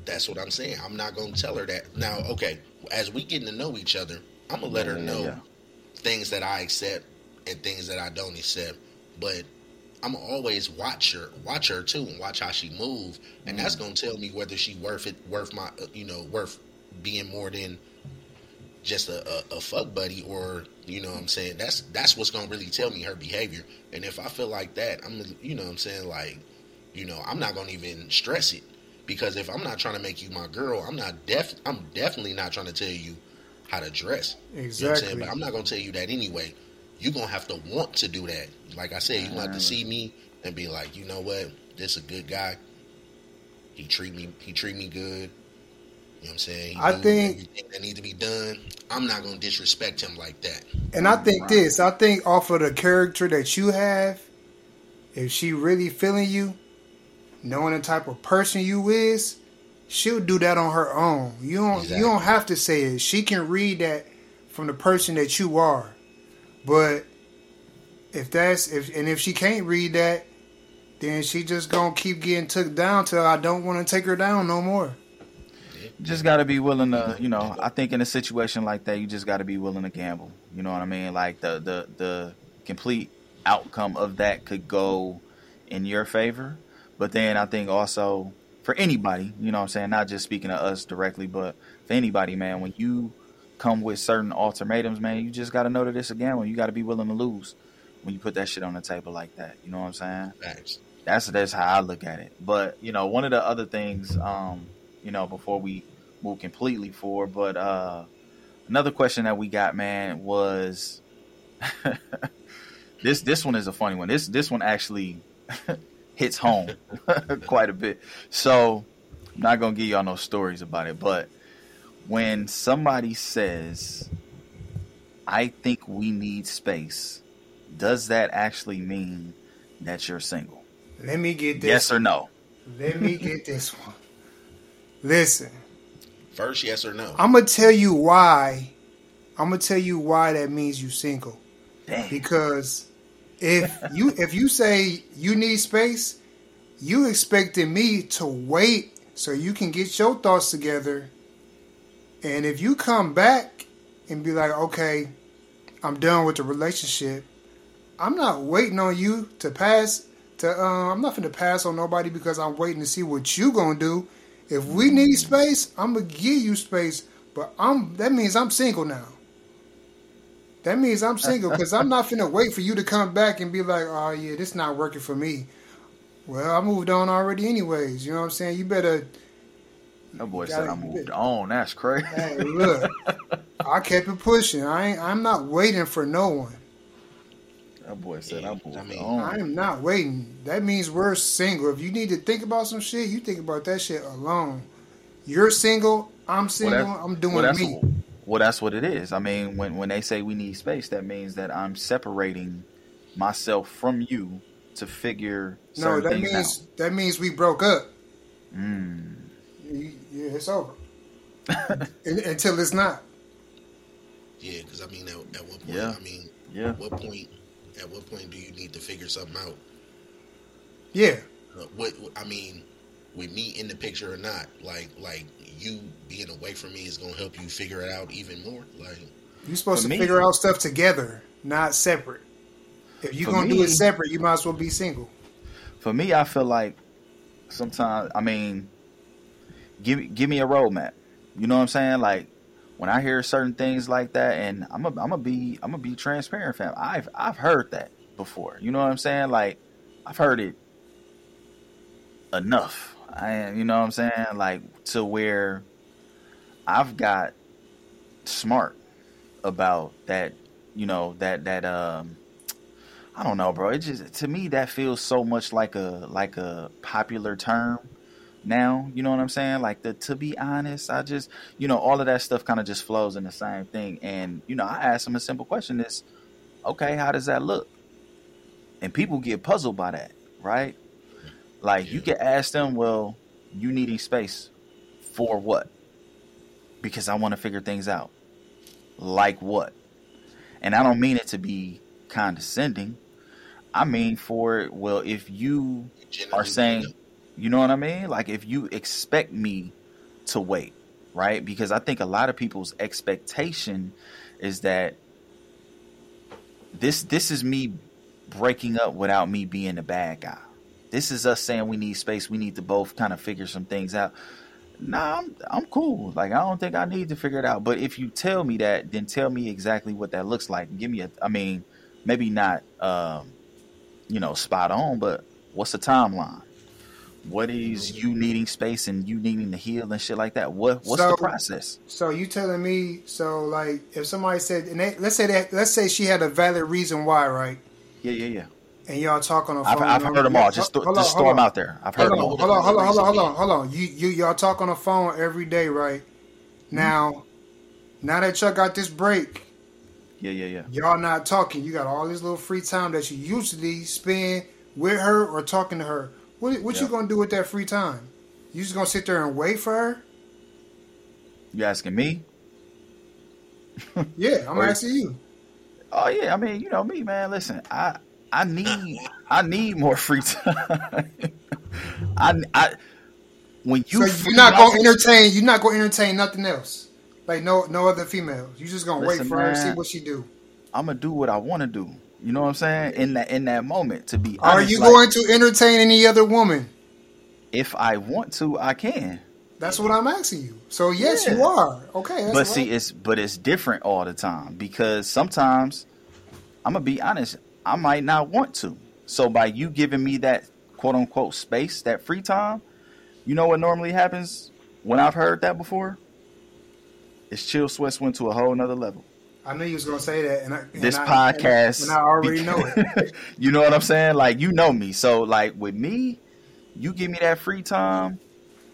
That's what I'm saying. I'm not going to tell her that. Now, okay, as we getting to know each other, I'm going to let her know things that I accept and things that I don't accept. But I'm going to always watch her too, and watch how she move. And that's going to tell me whether she worth being more than just a fuck buddy, or, you know what I'm saying? That's what's going to really tell me her behavior. And if I feel like that, I'm, you know what I'm saying? Like, you know, I'm not going to even stress it. Because if I'm not trying to make you my girl, I'm definitely not trying to tell you how to dress. Exactly. You know what I'm saying? But I'm not going to tell you that anyway. You're going to have to want to do that. Like I said, you're going to have to see me and be like, you know what? This is a good guy. He treat me good. You know what I'm saying? I think everything that needs to be done. I'm not going to disrespect him like that. And I think I think off of the character that you have, if she really feeling you, knowing the type of person you is, she'll do that on her own. You don't have to say it. She can read that from the person that you are. But if she can't read that, then she just gonna keep getting took down till I don't want to take her down no more. Just gotta be willing to, you know. I think in a situation like that, you just gotta be willing to gamble. You know what I mean? Like the complete outcome of that could go in your favor. But then I think also for anybody, you know what I'm saying, not just speaking to us directly, but for anybody, man, when you come with certain ultimatums, man, you just got to know that it's a gamble. You got to be willing to lose when you put that shit on the table like that. You know what I'm saying? Thanks. That's how I look at it. But, you know, one of the other things, you know, before we move completely forward, but another question that we got, man, was this one is a funny one. This one actually hits home quite a bit. So I'm not going to give y'all no stories about it, but when somebody says, I think we need space, does that actually mean that you're single? Let me get this. Yes or no? Let me get this one. Listen. First, yes or no? I'm going to tell you why that means you're single. Damn. Because If you say you need space, you expecting me to wait so you can get your thoughts together. And if you come back and be like, okay, I'm done with the relationship, I'm not waiting on you to pass. I'm not finna pass on nobody because I'm waiting to see what you gonna do. If we need space, I'm gonna give you space. But that means I'm single now. That means I'm single because I'm not finna wait for you to come back and be like, oh, yeah, this not working for me. Well, I moved on already anyways. You know what I'm saying? You better. That boy said I moved on. That's crazy. Hey, look, I kept it pushing. I'm not waiting for no one. That boy said I moved on. I am not waiting. That means we're single. If you need to think about some shit, you think about that shit alone. You're single. I'm single. I'm doing me. Well, that's what it is. I mean, when they say we need space, that means that I'm separating myself from you to figure certain things out. That means we broke up. Mm. Yeah, it's over. Until it's not. Yeah, because I mean, at what point? Yeah. I mean, yeah. At what point do you need to figure something out? Yeah. I mean, with me in the picture or not, like you being away from me is gonna help you figure it out even more. Like you're supposed to figure out stuff together, not separate. If you're gonna do it separate, you might as well be single. For me, I feel like sometimes, I mean, give me a roadmap. You know what I'm saying? Like when I hear certain things like that, and I'm gonna be transparent, fam. I've heard that before. You know what I'm saying? Like I've heard it enough. You know what I'm saying? Like, to where I've got smart about that, you know, that I don't know, bro. It just, to me, that feels so much like a popular term now. You know what I'm saying? Like to be honest, I just, you know, all of that stuff kind of just flows in the same thing. And, you know, I asked him a simple question is, okay, how does that look? And people get puzzled by that, right? Like, you can ask them, well, you needing space for what? Because I want to figure things out. Like what? And I don't mean it to be condescending. I mean, well, if you are saying, You know what I mean? Like, if you expect me to wait, right? Because I think a lot of people's expectation is that this is me breaking up without me being the bad guy. This is us saying we need space. We need to both kind of figure some things out. Nah, I'm cool. Like, I don't think I need to figure it out. But if you tell me that, then tell me exactly what that looks like. Give me maybe not, spot on, but what's the timeline? What is you needing space and you needing to heal and shit like that? What's the process? So you telling me, if somebody said, and let's say she had a valid reason why, right? Yeah. And y'all talk on the phone. I've heard them all. Just throw them out there. I've heard them all. Hold on. Y'all talk on the phone every day, right? Now that y'all got this break, yeah. Y'all not talking. You got all this little free time that you usually spend with her or talking to her. What you gonna do with that free time? You just gonna sit there and wait for her? You asking me? Yeah, I'm asking you. Oh yeah, me, man. Listen, I need more free time. You're not gonna entertain nothing else. Like no other females. You just gonna wait for her and see what she do. I'm gonna do what I want to do. You know what I'm saying? In that moment, to be honest. Are you going to entertain any other woman? If I want to, I can. That's what I'm asking you. So yes, you are. Okay. That's see, it's different all the time, because sometimes, I'm gonna be honest, I might not want to. So by you giving me that quote unquote space, that free time, you know what normally happens when I've heard that before? It's Chill Sweats went to a whole nother level. I knew you was gonna say that, and I already know it. You know what I'm saying? Like, you know me, so like with me, you give me that free time,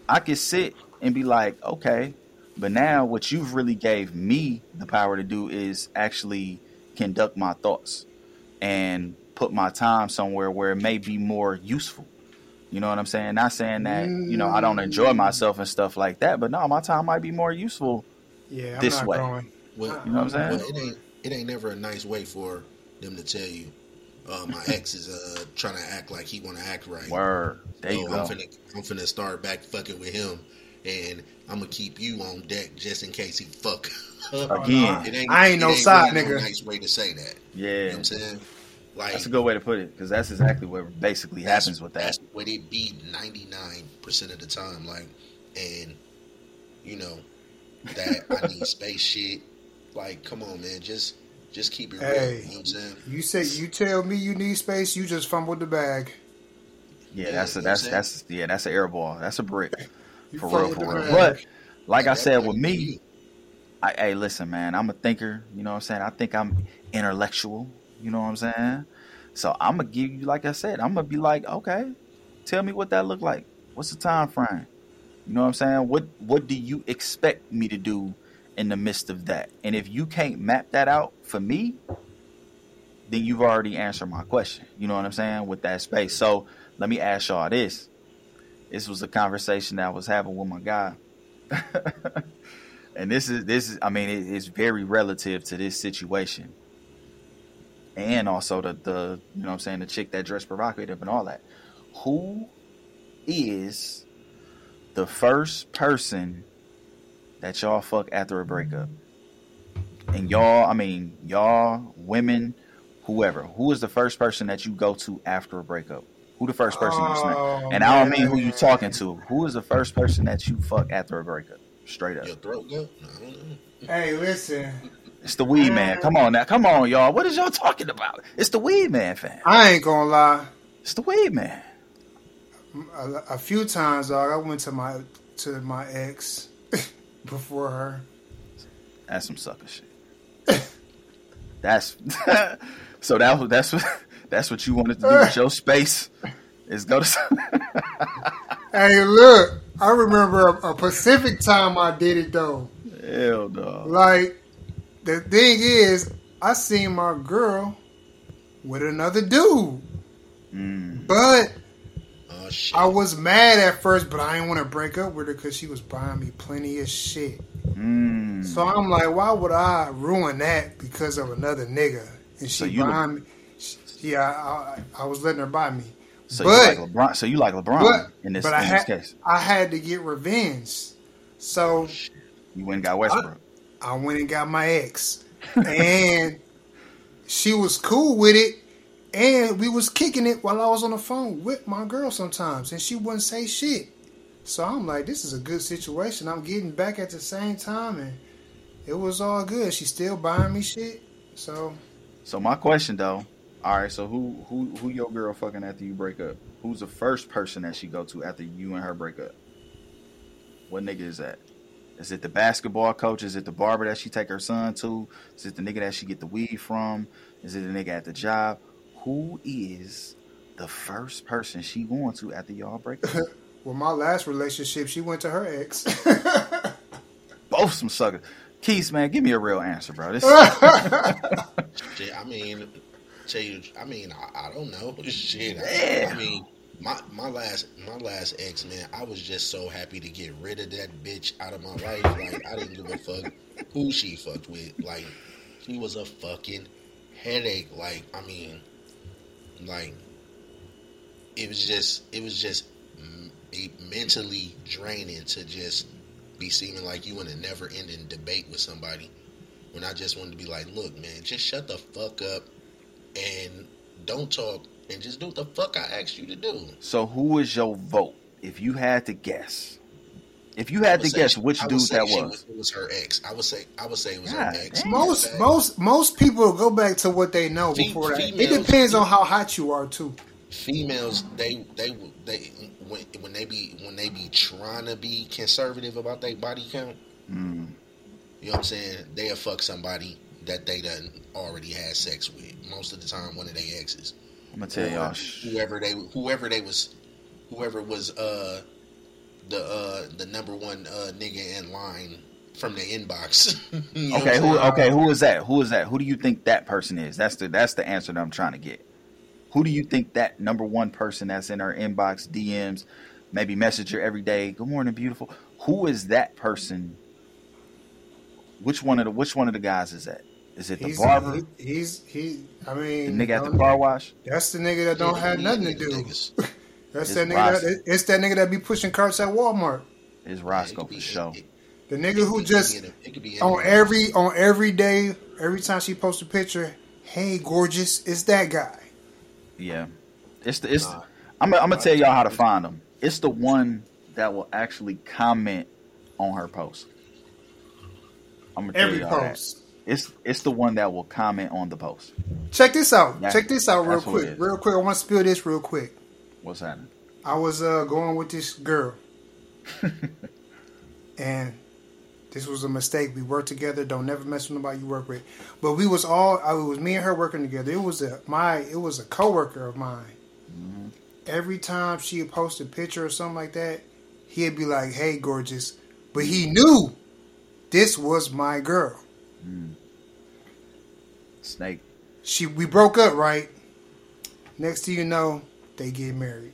I can sit and be like, okay, but now what you've really gave me the power to do is actually conduct my thoughts and put my time somewhere where it may be more useful. You know what I'm saying? Not saying that I don't enjoy myself and stuff like that, but no, my time might be more useful. Yeah, I'm this not way. Going. Well, you know what I'm saying? Well, it ain't never a nice way for them to tell you, my ex is trying to act like he want to act right. Word. There you go. I'm finna start back fucking with him, and I'm gonna keep you on deck just in case he fuck up. Again. It ain't a nice way to say that. Yeah. You know what I'm saying? Like, that's a good way to put it, because that's exactly what basically happens with that. That's what it be 99% of the time. Like, and that I need space shit. Like, come on, man. Just keep it real. You know what I'm saying? You say you tell me you need space, you just fumbled the bag. Yeah, that's an air ball. That's a brick. For real. But like I said, with me, hey, listen, man, I'm a thinker, you know what I'm saying? I think I'm intellectual, you know what I'm saying? So I'm gonna give you, like I said, I'm gonna be like, okay, tell me what that look like. What's the time frame? You know what I'm saying? What do you expect me to do in the midst of that? And if you can't map that out for me, then you've already answered my question. You know what I'm saying? With that space. So let me ask y'all this. This was a conversation that I was having with my guy. And it's very relative to this situation. And also the you know what I'm saying, the chick that dressed provocative and all that. Who is the first person that y'all fuck after a breakup? And y'all, women, whoever, who is the first person that you go to after a breakup? Who the first person you snap? And I don't mean who you talking to. Who is the first person that you fuck after a breakup? Straight up. Your throat go? No. Hey, listen. It's the weed man. Come on now. Come on, y'all. What is y'all talking about? It's the weed man, fam. I ain't gonna lie. It's the weed man. A few times, dog, I went to my ex before her. That's some sucker shit. That's what you wanted to do with your space, is go to. Hey, look, I remember a Pacific time I did it though. Hell no. Like, the thing is, I seen my girl with another dude, but I was mad at first, but I didn't want to break up with her because she was buying me plenty of shit. So I'm like, why would I ruin that because of another nigga? And she buying me. Yeah, I was letting her buy me. So but, you like LeBron? So you like LeBron in this case? I had to get revenge. So you went and got Westbrook. I went and got my ex, and she was cool with it. And we was kicking it while I was on the phone with my girl sometimes, and she wouldn't say shit. So I'm like, this is a good situation. I'm getting back at the same time, and it was all good. She's still buying me shit. So my question though. All right, so who your girl fucking after you break up? Who's the first person that she go to after you and her break up? What nigga is that? Is it the basketball coach? Is it the barber that she take her son to? Is it the nigga that she get the weed from? Is it the nigga at the job? Who is the first person she going to after y'all break up? Well, my last relationship, she went to her ex. Both some suckers. Keith, man, give me a real answer, bro. This I don't know. Shit, yeah. My last ex, man, I was just so happy to get rid of that bitch out of my life. Like, I didn't give a fuck who she fucked with. Like, she was a fucking headache. Like, I mean, like, it was just mentally draining to just be seeming like you in a never-ending debate with somebody when I just wanted to be like, look, man, just shut the fuck up and don't talk. And just do what the fuck I asked you to do. So who is your vote? If you had to guess. If you had to guess which dude that was. It was her ex. I would say it was her ex. Most people go back to what they know before that. It depends on how hot you are too. Females, they when they be trying to be conservative about their body count. Mm. You know what I'm saying? They'll fuck somebody that they done already had sex with. Most of the time one of their exes. I'm gonna tell y'all, whoever was the number one nigga in line from the inbox. Okay, who is that? Who is that? Who do you think that person is? That's the answer that I'm trying to get. Who do you think that number one person that's in our inbox, DMs, maybe messenger every day? Good morning, beautiful. Who is that person? Which one of the guys is that? Is it the barber? The nigga at the car wash? That's the nigga that don't have nothing to do. That's that nigga. It's that nigga that be pushing carts at Walmart. It's Roscoe for sure. The nigga who just on every day, every time she posts a picture, hey gorgeous, it's that guy. Yeah, I'm gonna tell y'all how to find him. It's the one that will actually comment on her post. I'm gonna tell y'all that. It's the one that will comment on the post. Check this out. Real quick. I want to spill this real quick. What's happening? I was going with this girl. And this was a mistake. We worked together. Don't never mess with nobody you work with. But we was all... It was me and her working together. It was a coworker of mine. Mm-hmm. Every time she would post a picture or something like that, he'd be like, hey, gorgeous. But he knew this was my girl. Mm. Snake. We broke up, right? Next thing you know, they get married.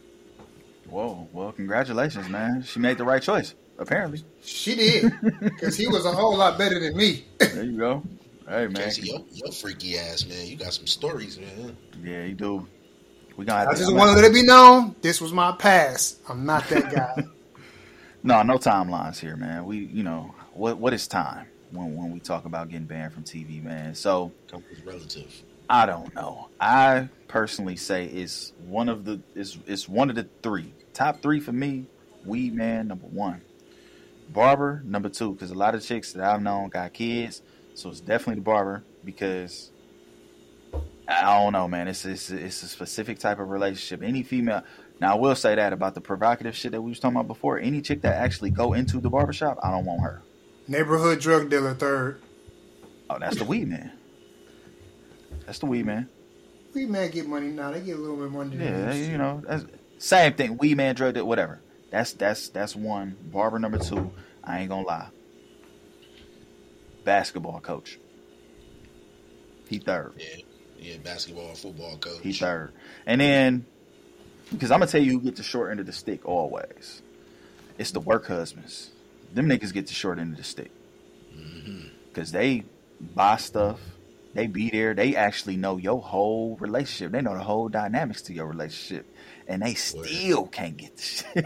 Whoa! Well, congratulations, man. She made the right choice, apparently. She did, because he was a whole lot better than me. There you go. Hey, man, Casey, your freaky ass, man. You got some stories, man. Yeah, you do. I just want to let it be known. This was my past. I'm not that guy. No timelines here, man. We, what is time? When we talk about getting banned from TV, man. So, relative. I don't know. I personally say it's one of the three. Top three for me, weed man, number one. Barber, number two, because a lot of chicks that I've known got kids, so it's definitely the barber because I don't know, man. It's a specific type of relationship. Any female... Now, I will say that about the provocative shit that we was talking about before. Any chick that actually go into the barbershop, I don't want her. Neighborhood drug dealer, third. Oh, that's the weed man. That's the weed man. Weed man get money now. They get a little bit more than that. Yeah, that's, same thing. Weed man, drug dealer, whatever. That's one. Barber number two. I ain't gonna lie. Basketball coach. He third. Yeah, basketball, football coach. He third. And then, because I'm gonna tell you, who get the short end of the stick always. It's the work husbands. Them niggas get the short end of the stick. Mm-hmm. Because they buy stuff. They be there. They actually know your whole relationship. They know the whole dynamics to your relationship. and they still can't get the shit.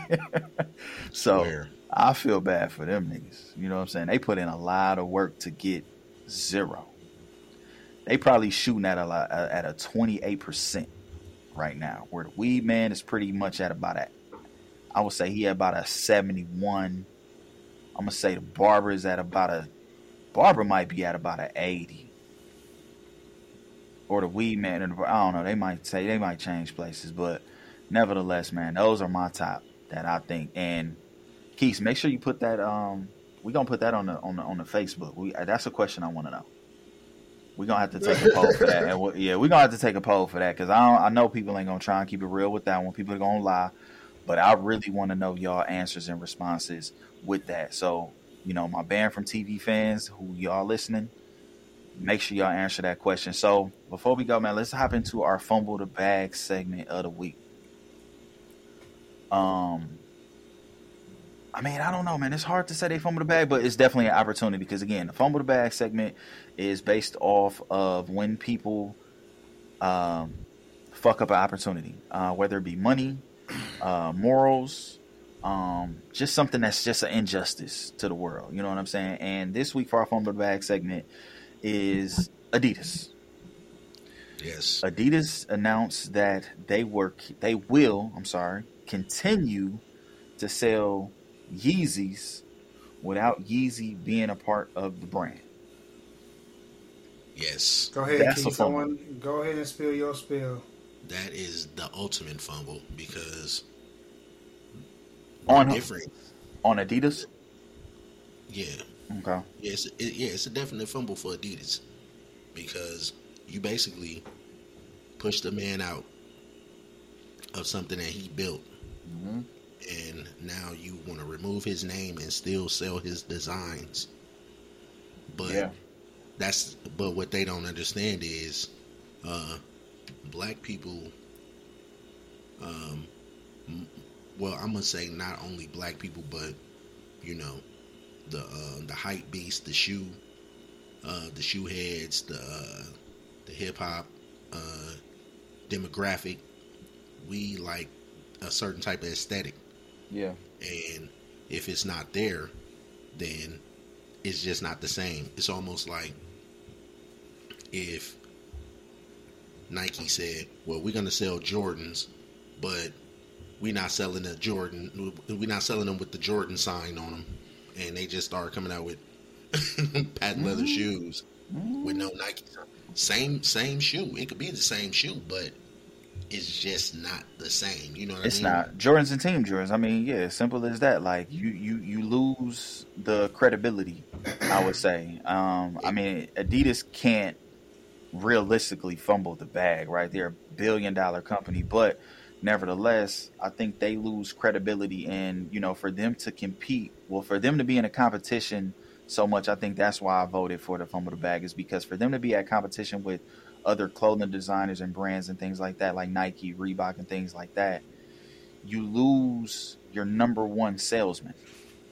So I feel bad for them niggas. You know what I'm saying? They put in a lot of work to get zero. They probably shooting at a 28% right now, where the weed man is pretty much at about a, I would say he had about a 71. I'm gonna say the barber is at about a, barber might be at about a 80. Or the weed man, and I don't know. They might say, they might change places, but nevertheless, man, those are my top that I think. And Keith, make sure you put that. We gonna put that on the Facebook. That's a question I want to know. We're gonna have to take a poll for that. And we're gonna have to take a poll for that, because I know people ain't gonna try and keep it real with that one. People are gonna lie, but I really want to know y'all answers and responses with that. So, you know, my Banned From TV fans who y'all listening, make sure y'all answer that question. So before we go, man, let's hop into our Fumble the Bag segment of the week. I mean, I don't know, man. It's hard to say they fumbled the bag, but it's definitely an opportunity, because, again, the Fumble the Bag segment is based off of when people fuck up an opportunity, whether it be money, morals, just something that's just an injustice to the world. You know what I'm saying? And this week for our Fumble the Bag segment is Adidas. Yes. Adidas announced that they will continue to sell Yeezys without Yeezy being a part of the brand. Yes. Go ahead, Keith. Someone go ahead and spill your spill. That is the ultimate fumble, because on Adidas? Yeah. Okay. Yeah, it's a definite fumble for Adidas, because you basically pushed the man out of something that he built. Mm-hmm. And now you want to remove his name and still sell his designs. But but what they don't understand is black people, I'm going to say not only black people, but, you know, the hype beast, the shoe heads, the hip hop demographic, we like a certain type of aesthetic. Yeah. And if it's not there, then it's just not the same. It's almost like if Nike said, well, we're going to sell Jordans, but we're not selling a Jordan. We're not selling them with the Jordan sign on them. And they just started coming out with patent leather shoes with no Nike sign. Same shoe. It could be the same shoe, but it's just not the same. You know what I mean? It's not. Jordans and Team Jordans. I mean, yeah, simple as that. Like, you lose the credibility, I would say. I mean, Adidas can't realistically fumble the bag, right? They're a $1 billion company. But nevertheless, I think they lose credibility. And, you know, for them to compete, well, for them to be in a competition so much, I think that's why I voted for the fumble the bag, is because for them to be at competition with other clothing designers and brands and things like that, like Nike, Reebok, and things like that, you lose your number one salesman,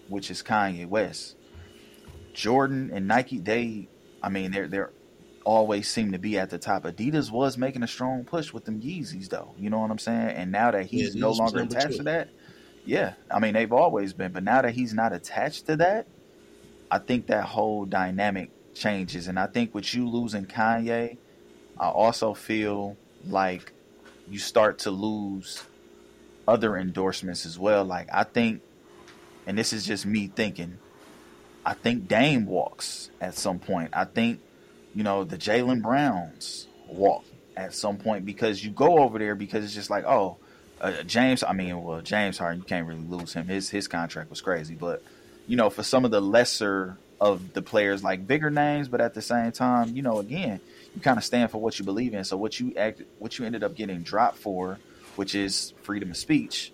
which is Kanye West. Jordan and Nike, they're always seem to be at the top. Adidas was making a strong push with them Yeezys, though. You know what I'm saying? And now that he's no longer attached to that, I mean, they've always been, but now that he's not attached to that, I think that whole dynamic changes. And I think with you losing Kanye, I also feel like you start to lose other endorsements as well. Like, I think, and this is just me thinking, I think Dame walks at some point. I think, you know, the Jaylen Browns walk at some point, because you go over there because it's just like, oh, James Harden, you can't really lose him. His contract was crazy. But, you know, for some of the lesser of the players, like bigger names, but at the same time, you know, again, you kind of stand for what you believe in. So what you ended up getting dropped for, which is freedom of speech.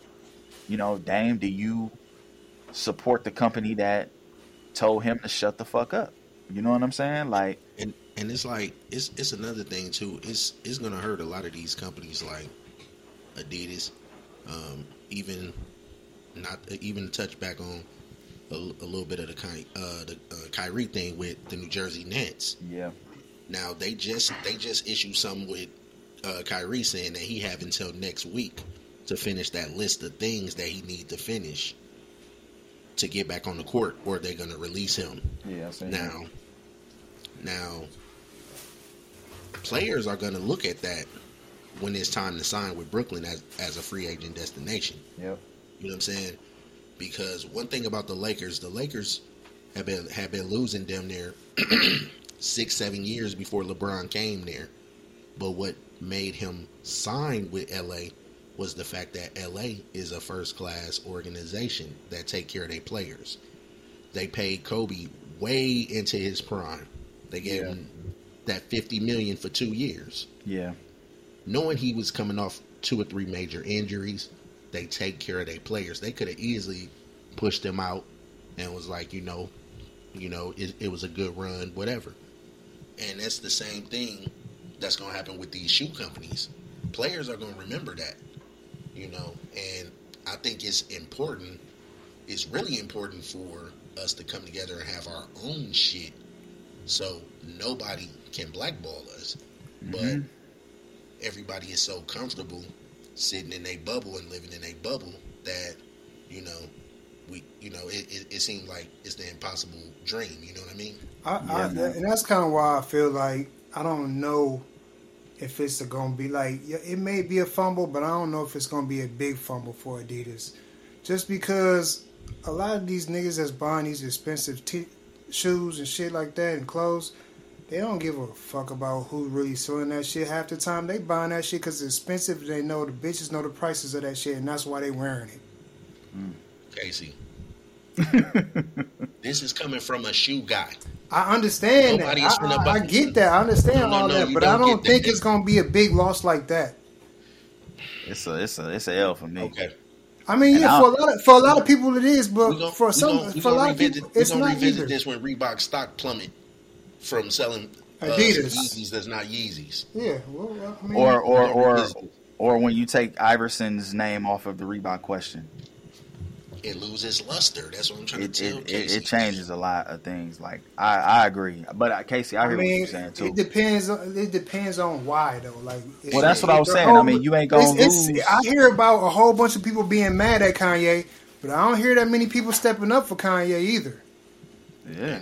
You know, Dame, do you support the company that told him to shut the fuck up? You know what I'm saying? Like, and it's like, it's another thing too. It's gonna hurt a lot of these companies like Adidas. Even touch back on a little bit of the Kyrie thing with the New Jersey Nets. Yeah. Now they just issued something with Kyrie saying that he have until next week to finish that list of things that he needs to finish to get back on the court, or they're going to release him. Yeah, I see. Now, players are going to look at that when it's time to sign with Brooklyn as a free agent destination. Yep. You know what I'm saying? Because one thing about the Lakers have been losing damn near 6-7 years before LeBron came there. But what made him sign with LA was the fact that LA is a first-class organization that take care of their players. They paid Kobe way into his prime. They gave him that $50 million for 2 years. Yeah. Knowing he was coming off 2 or 3 major injuries, they take care of their players. They could have easily pushed them out and was like, you know, it was a good run, whatever. And that's the same thing that's going to happen with these shoe companies. Players are going to remember that, you know. And I think it's important. It's really important for us to come together and have our own shit, so nobody can blackball us. Mm-hmm. But everybody is so comfortable sitting in a bubble and living in a bubble that, you know, it seems like it's the impossible dream. You know what I mean? And that's kind of why I feel like I don't know if it's going to be like, it may be a fumble, but I don't know if it's going to be a big fumble for Adidas. Just because a lot of these niggas that's buying these expensive shoes and shit like that and clothes, they don't give a fuck about who really selling that shit. Half the time, they buying that shit because it's expensive. They know the bitches know the prices of that shit, and that's why they wearing it. Casey, this is coming from a shoe guy. I understand that. I get that. I understand that, but I don't think it's gonna be a big loss like that. It's a L for me. Okay. I mean, for a lot of people it is, but for a lot of people it's not either. We're gonna revisit this when Reebok stock plummet from selling Adidas. Yeezys that's not Yeezys. Yeah. Well, I mean, or when you take Iverson's name off of the Reebok question, it loses luster. That's what I'm trying to tell you. It changes a lot of things. Like I agree, but Casey, I hear what you're saying too. It depends on why though. Like, that's what I was saying. I mean, you ain't gonna lose. I hear about a whole bunch of people being mad at Kanye, but I don't hear that many people stepping up for Kanye either. Yeah.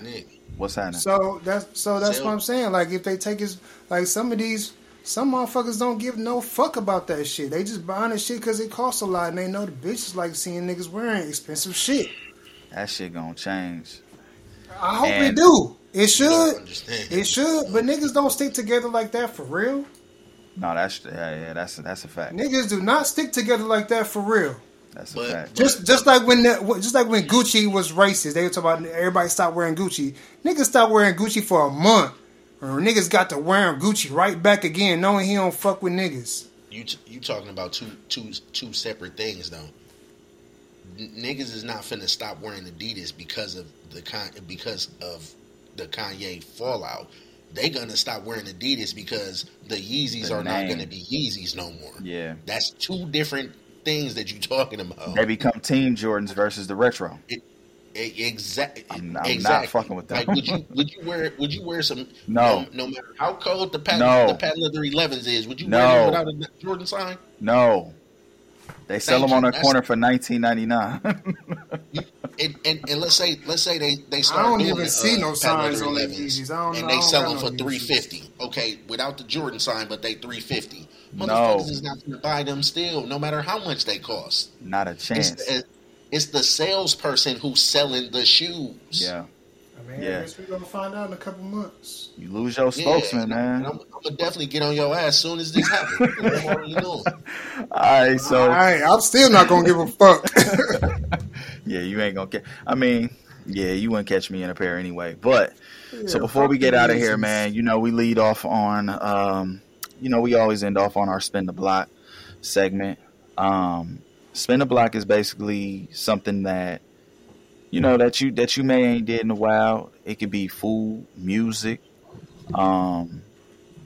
What's happening? So that's what I'm saying. Like, if they take his, like, some motherfuckers don't give no fuck about that shit. They just buying the shit because it costs a lot, and they know the bitches like seeing niggas wearing expensive shit. That shit gonna change. I hope it do. It should. It should. But niggas don't stick together like that for real. No, that's a fact. Niggas do not stick together like that for real. That's a fact. Just like when Gucci was racist, they were talking about everybody stopped wearing Gucci. Niggas stopped wearing Gucci for a month, or niggas got to wearing Gucci right back again, knowing he don't fuck with niggas. You talking about two separate things though. Niggas is not finna stop wearing Adidas because of the Kanye fallout. They gonna stop wearing Adidas because the Yeezys are not gonna be Yeezys no more. Yeah, that's two different things that you're talking about. They become Team Jordans versus the retro. Exactly. I'm not fucking with that. Like, would you wear some? No. No matter how cold the patent leather 11s is, would you wear them without a Jordan sign? No. They sell them on the corner for $19.99. and let's say they start. I don't even see no signs on these. And they sell them for $350. Okay, without the Jordan sign, but they $350. Motherfuckers is not going to buy them still, no matter how much they cost. Not a chance. It's the salesperson who's selling the shoes. Yeah. I mean, I guess we're going to find out in a couple months. You lose your spokesman, man. I'm going to definitely get on your ass as soon as this happens. What are you doing? All right, I'm still not going to give a fuck. Yeah, you ain't going to get... I mean... Yeah, you wouldn't catch me in a pair anyway. But, so before we get out of here, man, you know, we lead off on, we always end off on our Spin the Block segment. Spin the Block is basically something that, you know, that you may ain't did in a while. It could be food, music,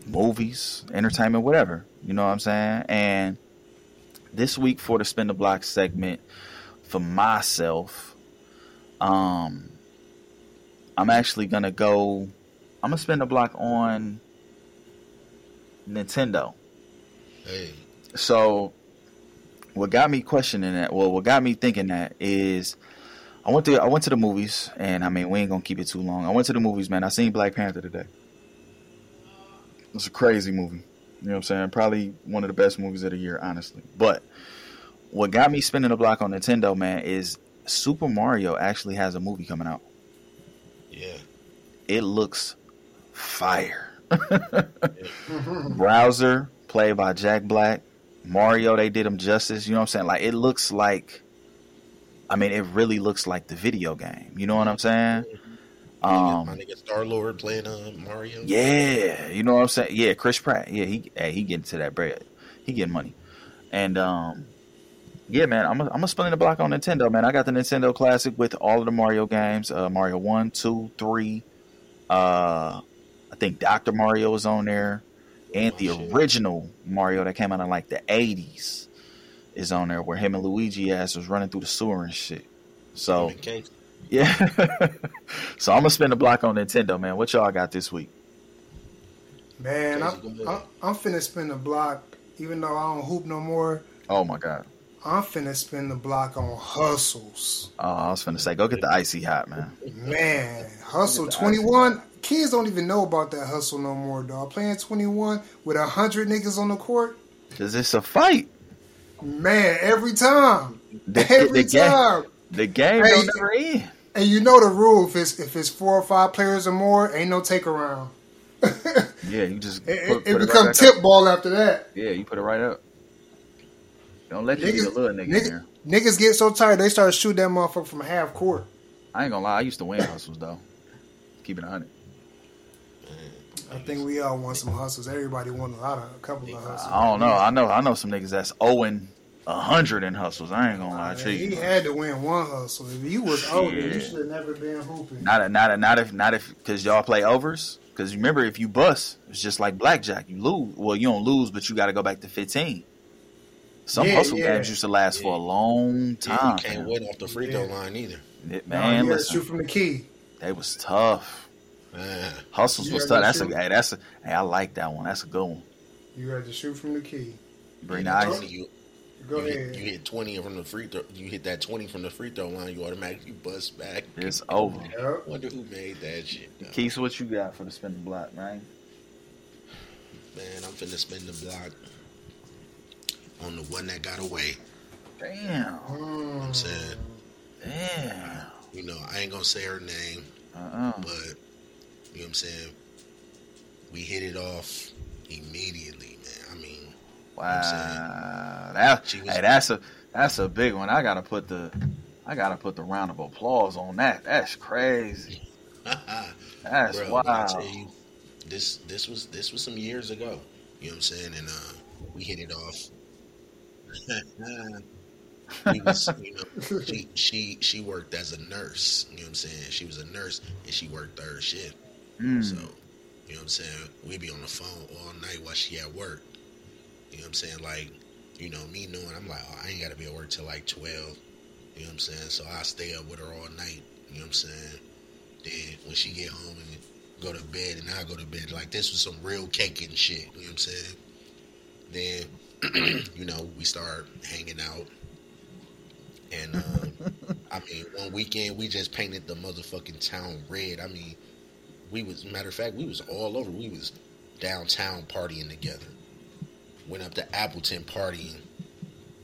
movies, entertainment, whatever. You know what I'm saying? And this week for the Spin the Block segment, for myself, I'm actually going to go... I'm going to spend a block on Nintendo. Hey. So, what got me questioning that, well, what got me thinking that is I went to the movies, and I mean, we ain't gonna keep it too long. I went to the movies, man. I seen Black Panther today. It's a crazy movie. You know what I'm saying? Probably one of the best movies of the year, honestly. But what got me spinning the block on Nintendo, man, is Super Mario actually has a movie coming out. Yeah. It looks fire. Bowser, played by Jack Black. Mario, they did him justice. You know what I'm saying? Like, it looks like, I mean, it really looks like the video game. You know what I'm saying? My nigga Star-Lord playing Mario. Yeah, you know what I'm saying? Yeah, Chris Pratt. Yeah, he getting to that bread. He getting money. And, yeah, man, I'm spinning the block on Nintendo, man. I got the Nintendo Classic with all of the Mario games. Mario 1, 2, 3. I think Dr. Mario was on there. And original Mario that came out in like the 80s is on there, where him and Luigi ass was running through the sewer and shit. So, yeah. So I'm going to spin the block on Nintendo, man. What y'all got this week? Man, I'm finna spin the block, even though I don't hoop no more. Oh, my God. I'm finna spin the block on hustles. Oh, I was finna say, go get the icy hot, man. Man, Hustle 21. Kids don't even know about that hustle no more, dog. Playing 21 with 100 niggas on the court. Is this a fight? Man, every time. Every time. The game don't never end. And you know the rule. If it's 4 or 5 players or more, ain't no take around. Yeah, you just put it become right tip up. Ball after that. Yeah, you put it right up. Don't let you get a little nigga here. Niggas get so tired, they start shooting that motherfucker from half court. I ain't gonna lie. I used to win hustles, though. Keep it 100. I think we all want some hustles. Everybody won a couple of hustles. I don't know. I know some niggas that's owing 100 in hustles. I ain't gonna lie to you. He had to win one hustle. If you was over, you should have never been hooping. Not if, because y'all play overs. Because remember, if you bust, it's just like blackjack. You lose. Well, you don't lose, but you got to go back to 15. Some hustle games used to last for a long time. You can't win off the free throw line either. Man, listen, shoot from the key. They was tough. Man. Hustles was tough. Hey, I like that one. That's a good one. You had to shoot from the key. Bring the ice. Go ahead. You hit 20 from the free throw. You hit that 20 from the free throw line. You automatically bust back. It's over. Yep. Wonder who made that shit. Though. Keith, what you got for the spin the block, man? Man, I'm finna spin the block on the one that got away. Damn. You know what I'm saying? Damn. You know, I ain't gonna say her name, but. You know what I'm saying? We hit it off immediately, man. I mean, wow. That's a big one. I gotta put the round of applause on that. That's crazy. That's wild. I tell you, this was some years ago. You know what I'm saying? And we hit it off. She worked as a nurse. You know what I'm saying? She was a nurse and she worked third shift. So, you know what I'm saying? We be on the phone all night while she at work. You know what I'm saying? Like, you know, me knowing, I'm like, oh, I ain't got to be at work till like 12. You know what I'm saying? So I stay up with her all night. You know what I'm saying? Then when she get home and go to bed and I go to bed, like this was some real cake and shit. You know what I'm saying? Then, you know, we start hanging out. And, I mean, one weekend we just painted the motherfucking town red. I mean, we was all over. We was downtown partying together. Went up to Appleton partying.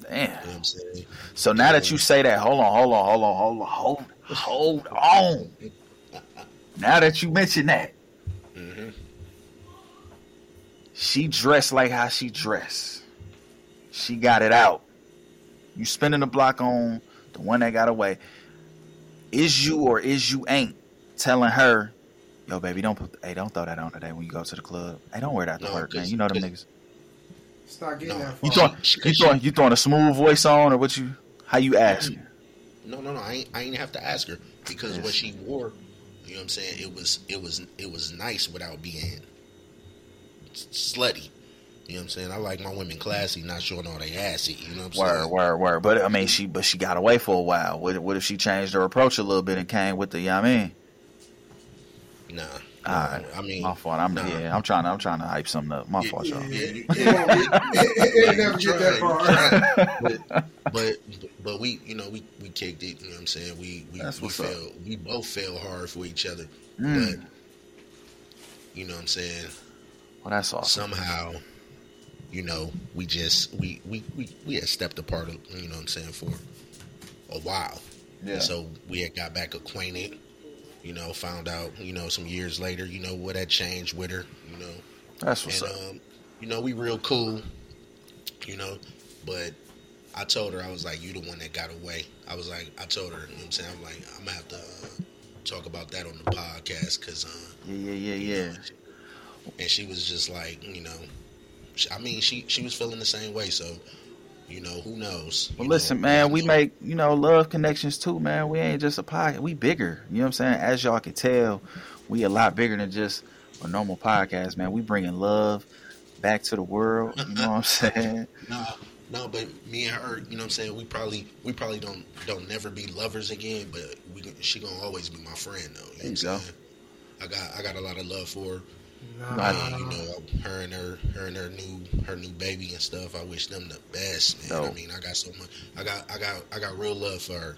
Damn. You know what I'm saying? So now that you say that, hold on. Now that you mention that, she dressed like how she dressed. She got it out. You spinning the block on the one that got away. Is you or is you ain't telling her, yo, baby, don't throw that on today when you go to the club. Hey, don't wear that to work, man. You know them niggas. It's not getting that far. You throwing a smooth voice on, or what you? How you ask her? No. I ain't have to ask her because what she wore, you know what I'm saying? It was nice without being slutty. You know what I'm saying? I like my women classy, not showing all they assy. You know what I'm saying? Word. But I mean, she got away for a while. What if she changed her approach a little bit and came with the, you know what I mean? Nah. All right. I mean, my fault. I'm trying to hype something up. My fault, y'all. It never get that far. But we, you know, we kicked it. You know what I'm saying? We fell. We both fell hard for each other. Mm. But you know what I'm saying? Well, that's awesome. Somehow, you know, we just we had stepped apart. You know what I'm saying? For a while. Yeah. And so we had got back acquainted. You know, found out, you know, some years later, you know, what had changed with her, you know. That's what's up. You know, we real cool, you know, but I told her, I was like, you the one that got away. I told her, you know what I'm saying? I'm like, I'm going to have to talk about that on the podcast because. Yeah. And she was just like, you know, she was feeling the same way, so. You know, who knows? Well, listen, man, we make, you know, love connections too, man. We ain't just a podcast. We bigger. You know what I'm saying? As y'all can tell, we a lot bigger than just a normal podcast, man. We bringing love back to the world. You know what I'm saying? No, but me and her, you know what I'm saying? We probably don't never be lovers again, but she gonna always be my friend though. You know what I'm saying? I got a lot of love for her. You know, her and her new baby and stuff. I wish them the best, man. No. I mean, I got so much. I got real love for her.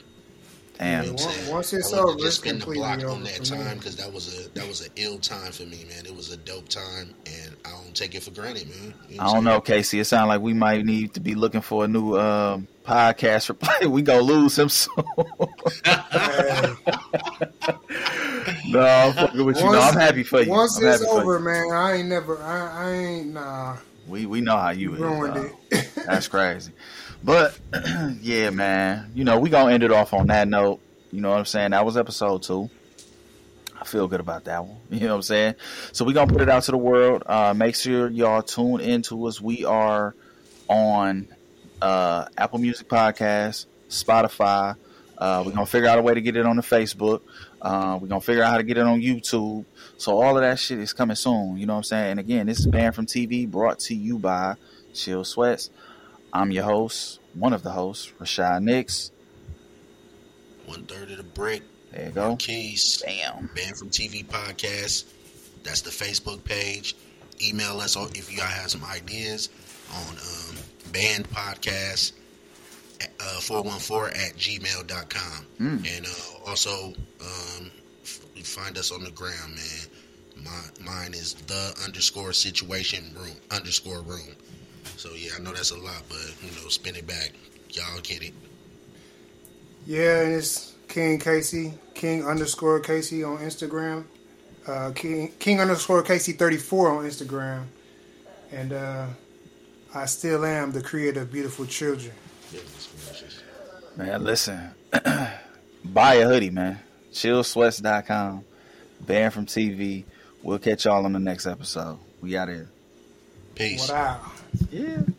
Damn. You know once it's over, just spend the block on that time because that was an ill time for me, man. It was a dope time, and I don't take it for granted, man. You know I don't know, Casey. It sounds like we might need to be looking for a new podcast replay. We gonna lose him soon. No, I'm fucking with you. No, I'm happy for you. Once it's over, man, I ain't never. I ain't nah. We know how you ruined it. That's crazy. But yeah, man, you know, we gonna end it off on that note. You know what I'm saying? That was episode 2. I feel good about that one. You know what I'm saying? So we gonna put it out to the world. Make sure y'all tune into us. We are on Apple Music Podcasts, Spotify. We're gonna figure out a way to get it on the Facebook. We're gonna figure out how to get it on YouTube. So all of that shit is coming soon. You know what I'm saying? And again, this is Banned From TV, brought to you by Chill Sweats. I'm your host, one of the hosts, Rashad Nicks. 1/3 of the brick. There you go. Keys. Bam. Banned From TV podcast. That's the Facebook page. Email us if y'all have some ideas on banned podcast 414@gmail.com. And also find us on the ground, man. Mine is the_situation_room. So, yeah, I know that's a lot, but, you know, spin it back. Y'all get it. Yeah, it's King Casey, King_Casey on Instagram. King_Casey34 on Instagram. And I still am the creator of Beautiful Children. Man, listen. Buy a hoodie, man. Chillsweats.com. Banned From TV. We'll catch y'all on the next episode. We out here. Peace. What out? Yeah.